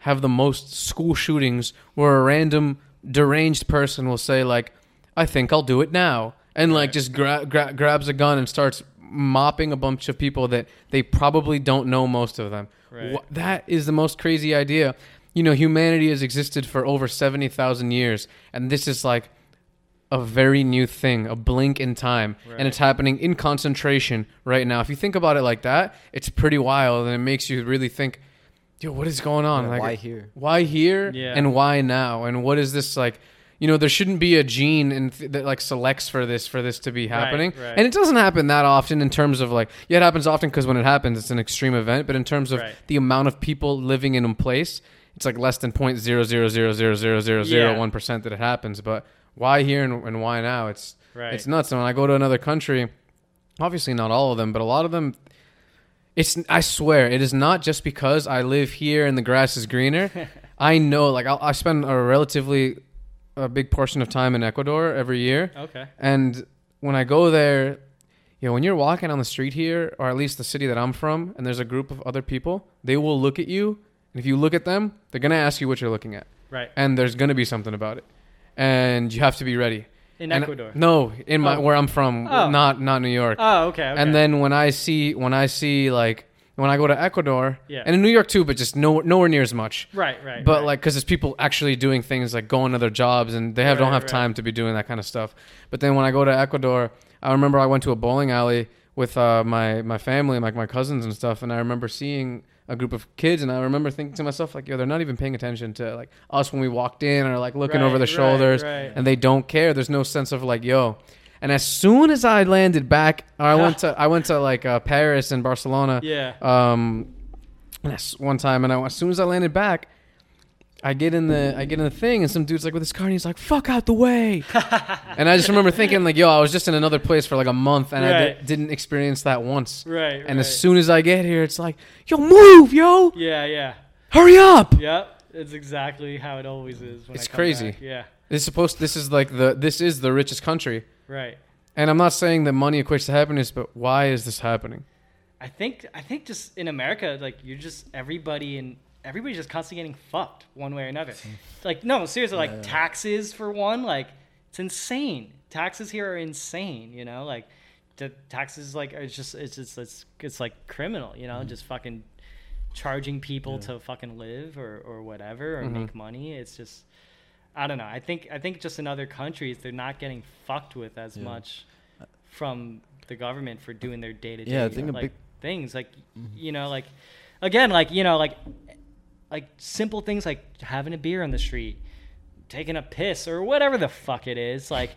have the most school shootings where a random deranged person will say, like, I think I'll do it now. And, like, just gra- gra- grabs a gun and starts mopping a bunch of people that they probably don't know, most of them. Right. Wh- that is the most crazy idea. You know, humanity has existed for over seventy thousand years. And this is, like, a very new thing, a blink in time. Right. And it's happening in concentration right now. If you think about it like that, it's pretty wild. And it makes you really think, dude, what is going on? Like, why here? Why here? Yeah. And why now? And what is this like? You know, there shouldn't be a gene in th- that like selects for this for this to be happening. Right, right. And it doesn't happen that often in terms of like, yeah, it happens often because when it happens, it's an extreme event. But in terms of right. the amount of people living in a place, it's like less than point zero zero zero zero zero zero zero one percent that it happens. But why here and, and why now? It's right. it's nuts. And when I go to another country, obviously not all of them, but a lot of them. It's, I swear, it is not just because I live here and the grass is greener. I know, like, I'll, I spend a relatively a big portion of time in Ecuador every year. Okay. And when I go there, you know, when you're walking on the street here, or at least the city that I'm from, and there's a group of other people, they will look at you. And if you look at them, they're going to ask you what you're looking at. Right. And there's going to be something about it. And you have to be ready. In and Ecuador? No, in my oh. where I'm from, oh. not not New York. Oh, okay, okay. And then when I see when I see like when I go to Ecuador, yeah. and in New York too, but just no, nowhere near as much. Right, right. But right. like because there's people actually doing things like going to their jobs, and they have, right, don't have right. time to be doing that kind of stuff. But then when I go to Ecuador, I remember I went to a bowling alley with uh, my my family, like my cousins and stuff, and I remember seeing a group of kids, and I remember thinking to myself, like, yo, they're not even paying attention to like us when we walked in, or like looking right, over their shoulders, right, right. and they don't care. There's no sense of like, yo. And as soon as I landed back, I went to I went to like uh, Paris and Barcelona, yeah. Um, one time, and I, as soon as I landed back, I get in the I get in the thing, and some dude's like with his car, and he's like, "Fuck out the way!" And I just remember thinking, like, "Yo, I was just in another place for like a month, and right. I d- didn't experience that once." Right. And right. as soon as I get here, it's like, "Yo, move, yo!" Yeah, yeah. Hurry up! Yep, it's exactly how it always is. When it's I come crazy. Back. Yeah. It's supposed. This is like the. This is the richest country. Right. And I'm not saying that money equates to happiness, but why is this happening? I think. I think just in America, like you're just everybody in. Everybody's just constantly getting fucked one way or another. Like, no, seriously, like yeah. taxes for one, like it's insane. Taxes here are insane, you know, like the taxes, like it's just, it's just, it's, it's like criminal, you know, mm-hmm. just fucking charging people yeah. to fucking live or, or whatever, or mm-hmm. make money. It's just, I don't know. I think, I think just in other countries, they're not getting fucked with as yeah. much from the government for doing their day to day, yeah, I think know, like big... things like, mm-hmm. you know, like again, like, you know, like, like simple things like having a beer on the street, taking a piss or whatever the fuck it is. Like,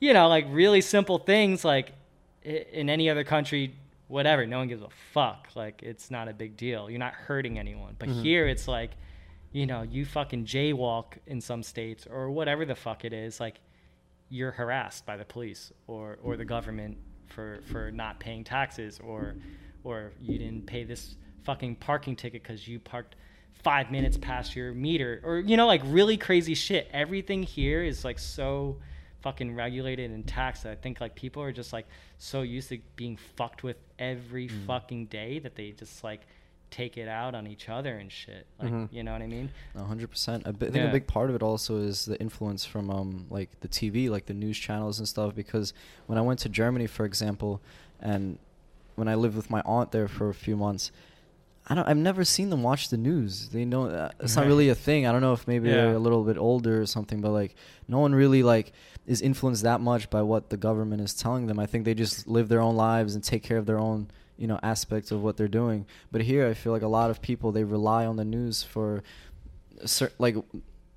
you know, like really simple things like in any other country, whatever, no one gives a fuck. Like it's not a big deal. You're not hurting anyone. But mm-hmm. here it's like, you know, you fucking jaywalk in some states or whatever the fuck it is. Like you're harassed by the police or, or the government for, for not paying taxes or, or you didn't pay this fucking parking ticket because you parked five minutes past your meter or, you know, like really crazy shit. Everything here is like so fucking regulated and taxed that I think like people are just like so used to being fucked with every mm. fucking day that they just like take it out on each other and shit. Like, mm-hmm. you know what I mean? one hundred percent. I think yeah. a big part of it also is the influence from um like the T V, like the news channels and stuff, because when I went to Germany, for example, and when I lived with my aunt there for a few months, I don't, I've never seen them watch the news. They know uh, it's not really a thing. I don't know if maybe yeah. they're a little bit older or something, but like no one really like is influenced that much by what the government is telling them. I think they just live their own lives and take care of their own, you know, aspects of what they're doing. But here I feel like a lot of people, they rely on the news for cer- like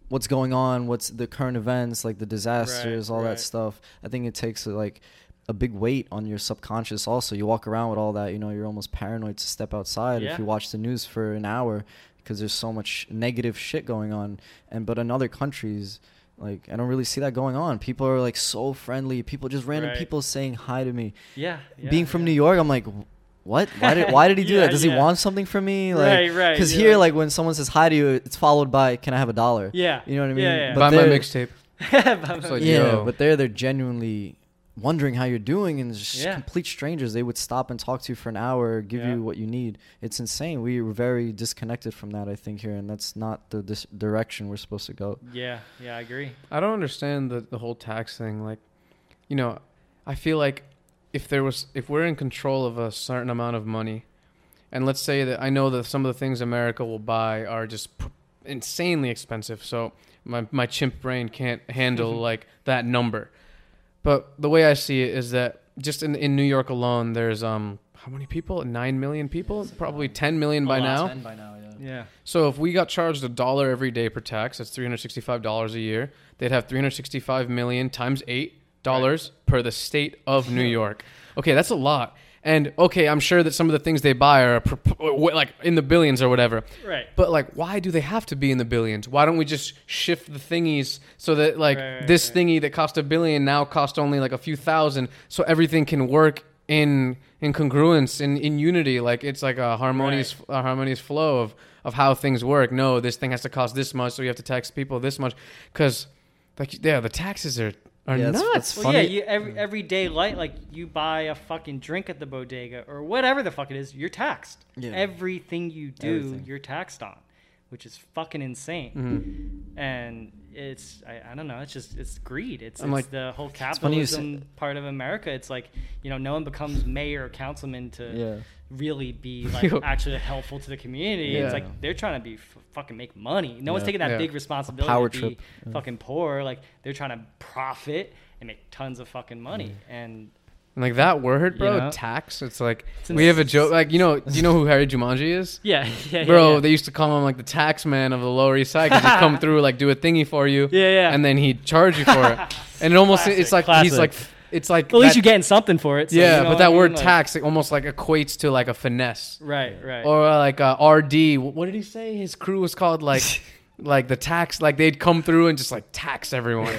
what's going on, what's the current events, like the disasters, right, all right. that stuff. I think it takes like a big weight on your subconscious. Also, you walk around with all that, you know, you're almost paranoid to step outside yeah. if you watch the news for an hour because there's so much negative shit going on. And but in other countries, like I don't really see that going on. People are like so friendly. People, just random right. people saying hi to me. Yeah, yeah being from yeah. New York, I'm like, what? Why did why did he do yeah, that? Does yeah. he want something from me? Like, right, right. Because yeah. here, like when someone says hi to you, it's followed by, can I have a dollar? Yeah, you know what I mean. Yeah, yeah. But buy my mixtape. Like, yeah, yo. But there, they're genuinely wondering how you're doing, and just yeah. complete strangers, they would stop and talk to you for an hour, give yeah. you what you need. It's insane. We were very disconnected from that, I think, here, and that's not the dis- direction we're supposed to go. Yeah, yeah, I agree. I don't understand the, the whole tax thing. Like, you know, I feel like if there was, if we're in control of a certain amount of money, and let's say that I know that some of the things America will buy are just p- insanely expensive, so my my chimp brain can't handle like that number. But the way I see it is that just in, in New York alone, there's um how many people? Nine million people? Yeah, probably ten million by now. ten by now, yeah. Yeah. So if we got charged a dollar every day per tax, that's three hundred sixty-five dollars a year. They'd have three hundred sixty-five million times eight dollars right. per the state of New York. Okay, that's a lot. And okay, I'm sure that some of the things they buy are like in the billions or whatever. Right. But like, why do they have to be in the billions? Why don't we just shift the thingies so that like right, right, this right. thingy that cost a billion now cost only like a few thousand, so everything can work in in congruence, in, in unity. Like it's like a harmonious right. a harmonious flow of, of how things work. No, this thing has to cost this much, so you have to tax people this much. Because like, yeah, the taxes are... are yeah, nuts. Well, yeah, you, every everyday light, like you buy a fucking drink at the bodega or whatever the fuck it is, you're taxed. Yeah. Everything you do, Everything. you're taxed on, which is fucking insane. Mm-hmm. And it's, I, I don't know, it's just, it's greed. It's, it's like, the whole capitalism part of America. It's like, you know, no one becomes mayor or councilman to yeah. really be like actually helpful to the community. Yeah. It's like, they're trying to be f- fucking make money. No yeah. one's taking that yeah. big responsibility Power to be trip. fucking poor. Like they're trying to profit and make tons of fucking money. Mm. And like that word, bro, you know? Tax. It's like, it's we have a joke. Like, you know, do you know who Harry Jumanji is? Yeah. yeah bro, yeah. They used to call him like the tax man of the Lower East Side. Because he'd come through, like do a thingy for you. Yeah, yeah. And then he'd charge you for it. And it almost, classic, it's like, classic. he's like, it's like. Well, at least that, you're getting something for it. So yeah, you know but that I mean? word like, tax, it almost like equates to like a finesse. Right, right. Or uh, like uh, R D. What did he say? His crew was called like. Like the tax, like they'd come through and just like tax everyone.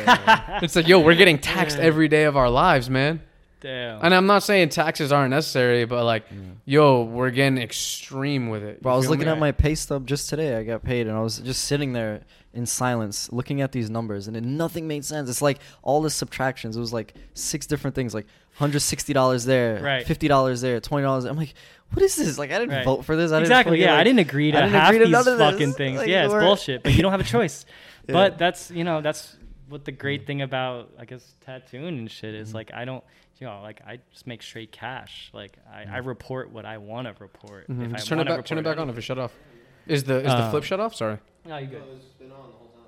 It's like, yo, we're getting taxed every day of our lives, man. Damn. And I'm not saying taxes aren't necessary, but like, yeah. yo, we're getting extreme with it. Bro, I was looking me? at my pay stub just today. I got paid, and I was just sitting there in silence, looking at these numbers, and it, nothing made sense. It's like all the subtractions. It was like six different things, like one hundred sixty dollars there, right. fifty dollars there, twenty dollars there. I'm like, what is this? Like, I didn't right. vote for this. I exactly. Didn't yeah, like, I didn't agree to didn't half agree to these fucking things. Like, yeah, it's bullshit. But you don't have a choice. yeah. But that's you know that's what the great thing about I guess tattooing and shit is. Mm-hmm. Like I don't. You know, like I just make straight cash. Like I, I report what I want to report. Mm-hmm. If just I turn, it back, turn it back on if it shut off. Is the is uh, the flip shut off? Sorry. No, you good.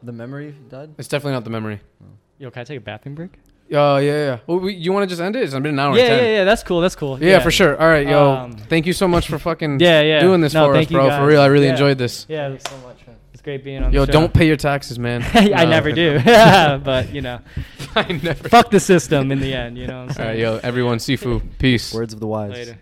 The memory died? It's definitely not the memory. Oh. Yo, can I take a bathroom break? Oh, uh, yeah, yeah. Well, we, you want to just end it? It's been an hour yeah, and ten. Yeah, yeah, yeah. That's cool. That's cool. Yeah, yeah, for sure. All right, yo. Um, thank you so much for fucking yeah, yeah. doing this no, for us, bro. For real, I really yeah. enjoyed this. Yeah, thank you so much. Man. It's great being on yo, the show. Yo, don't pay your taxes, man. I no, never do. But, you know. I never Fuck do. the system in the end, you know what I'm saying? All right, yo, everyone, Sifu. Peace. Words of the wise. Later.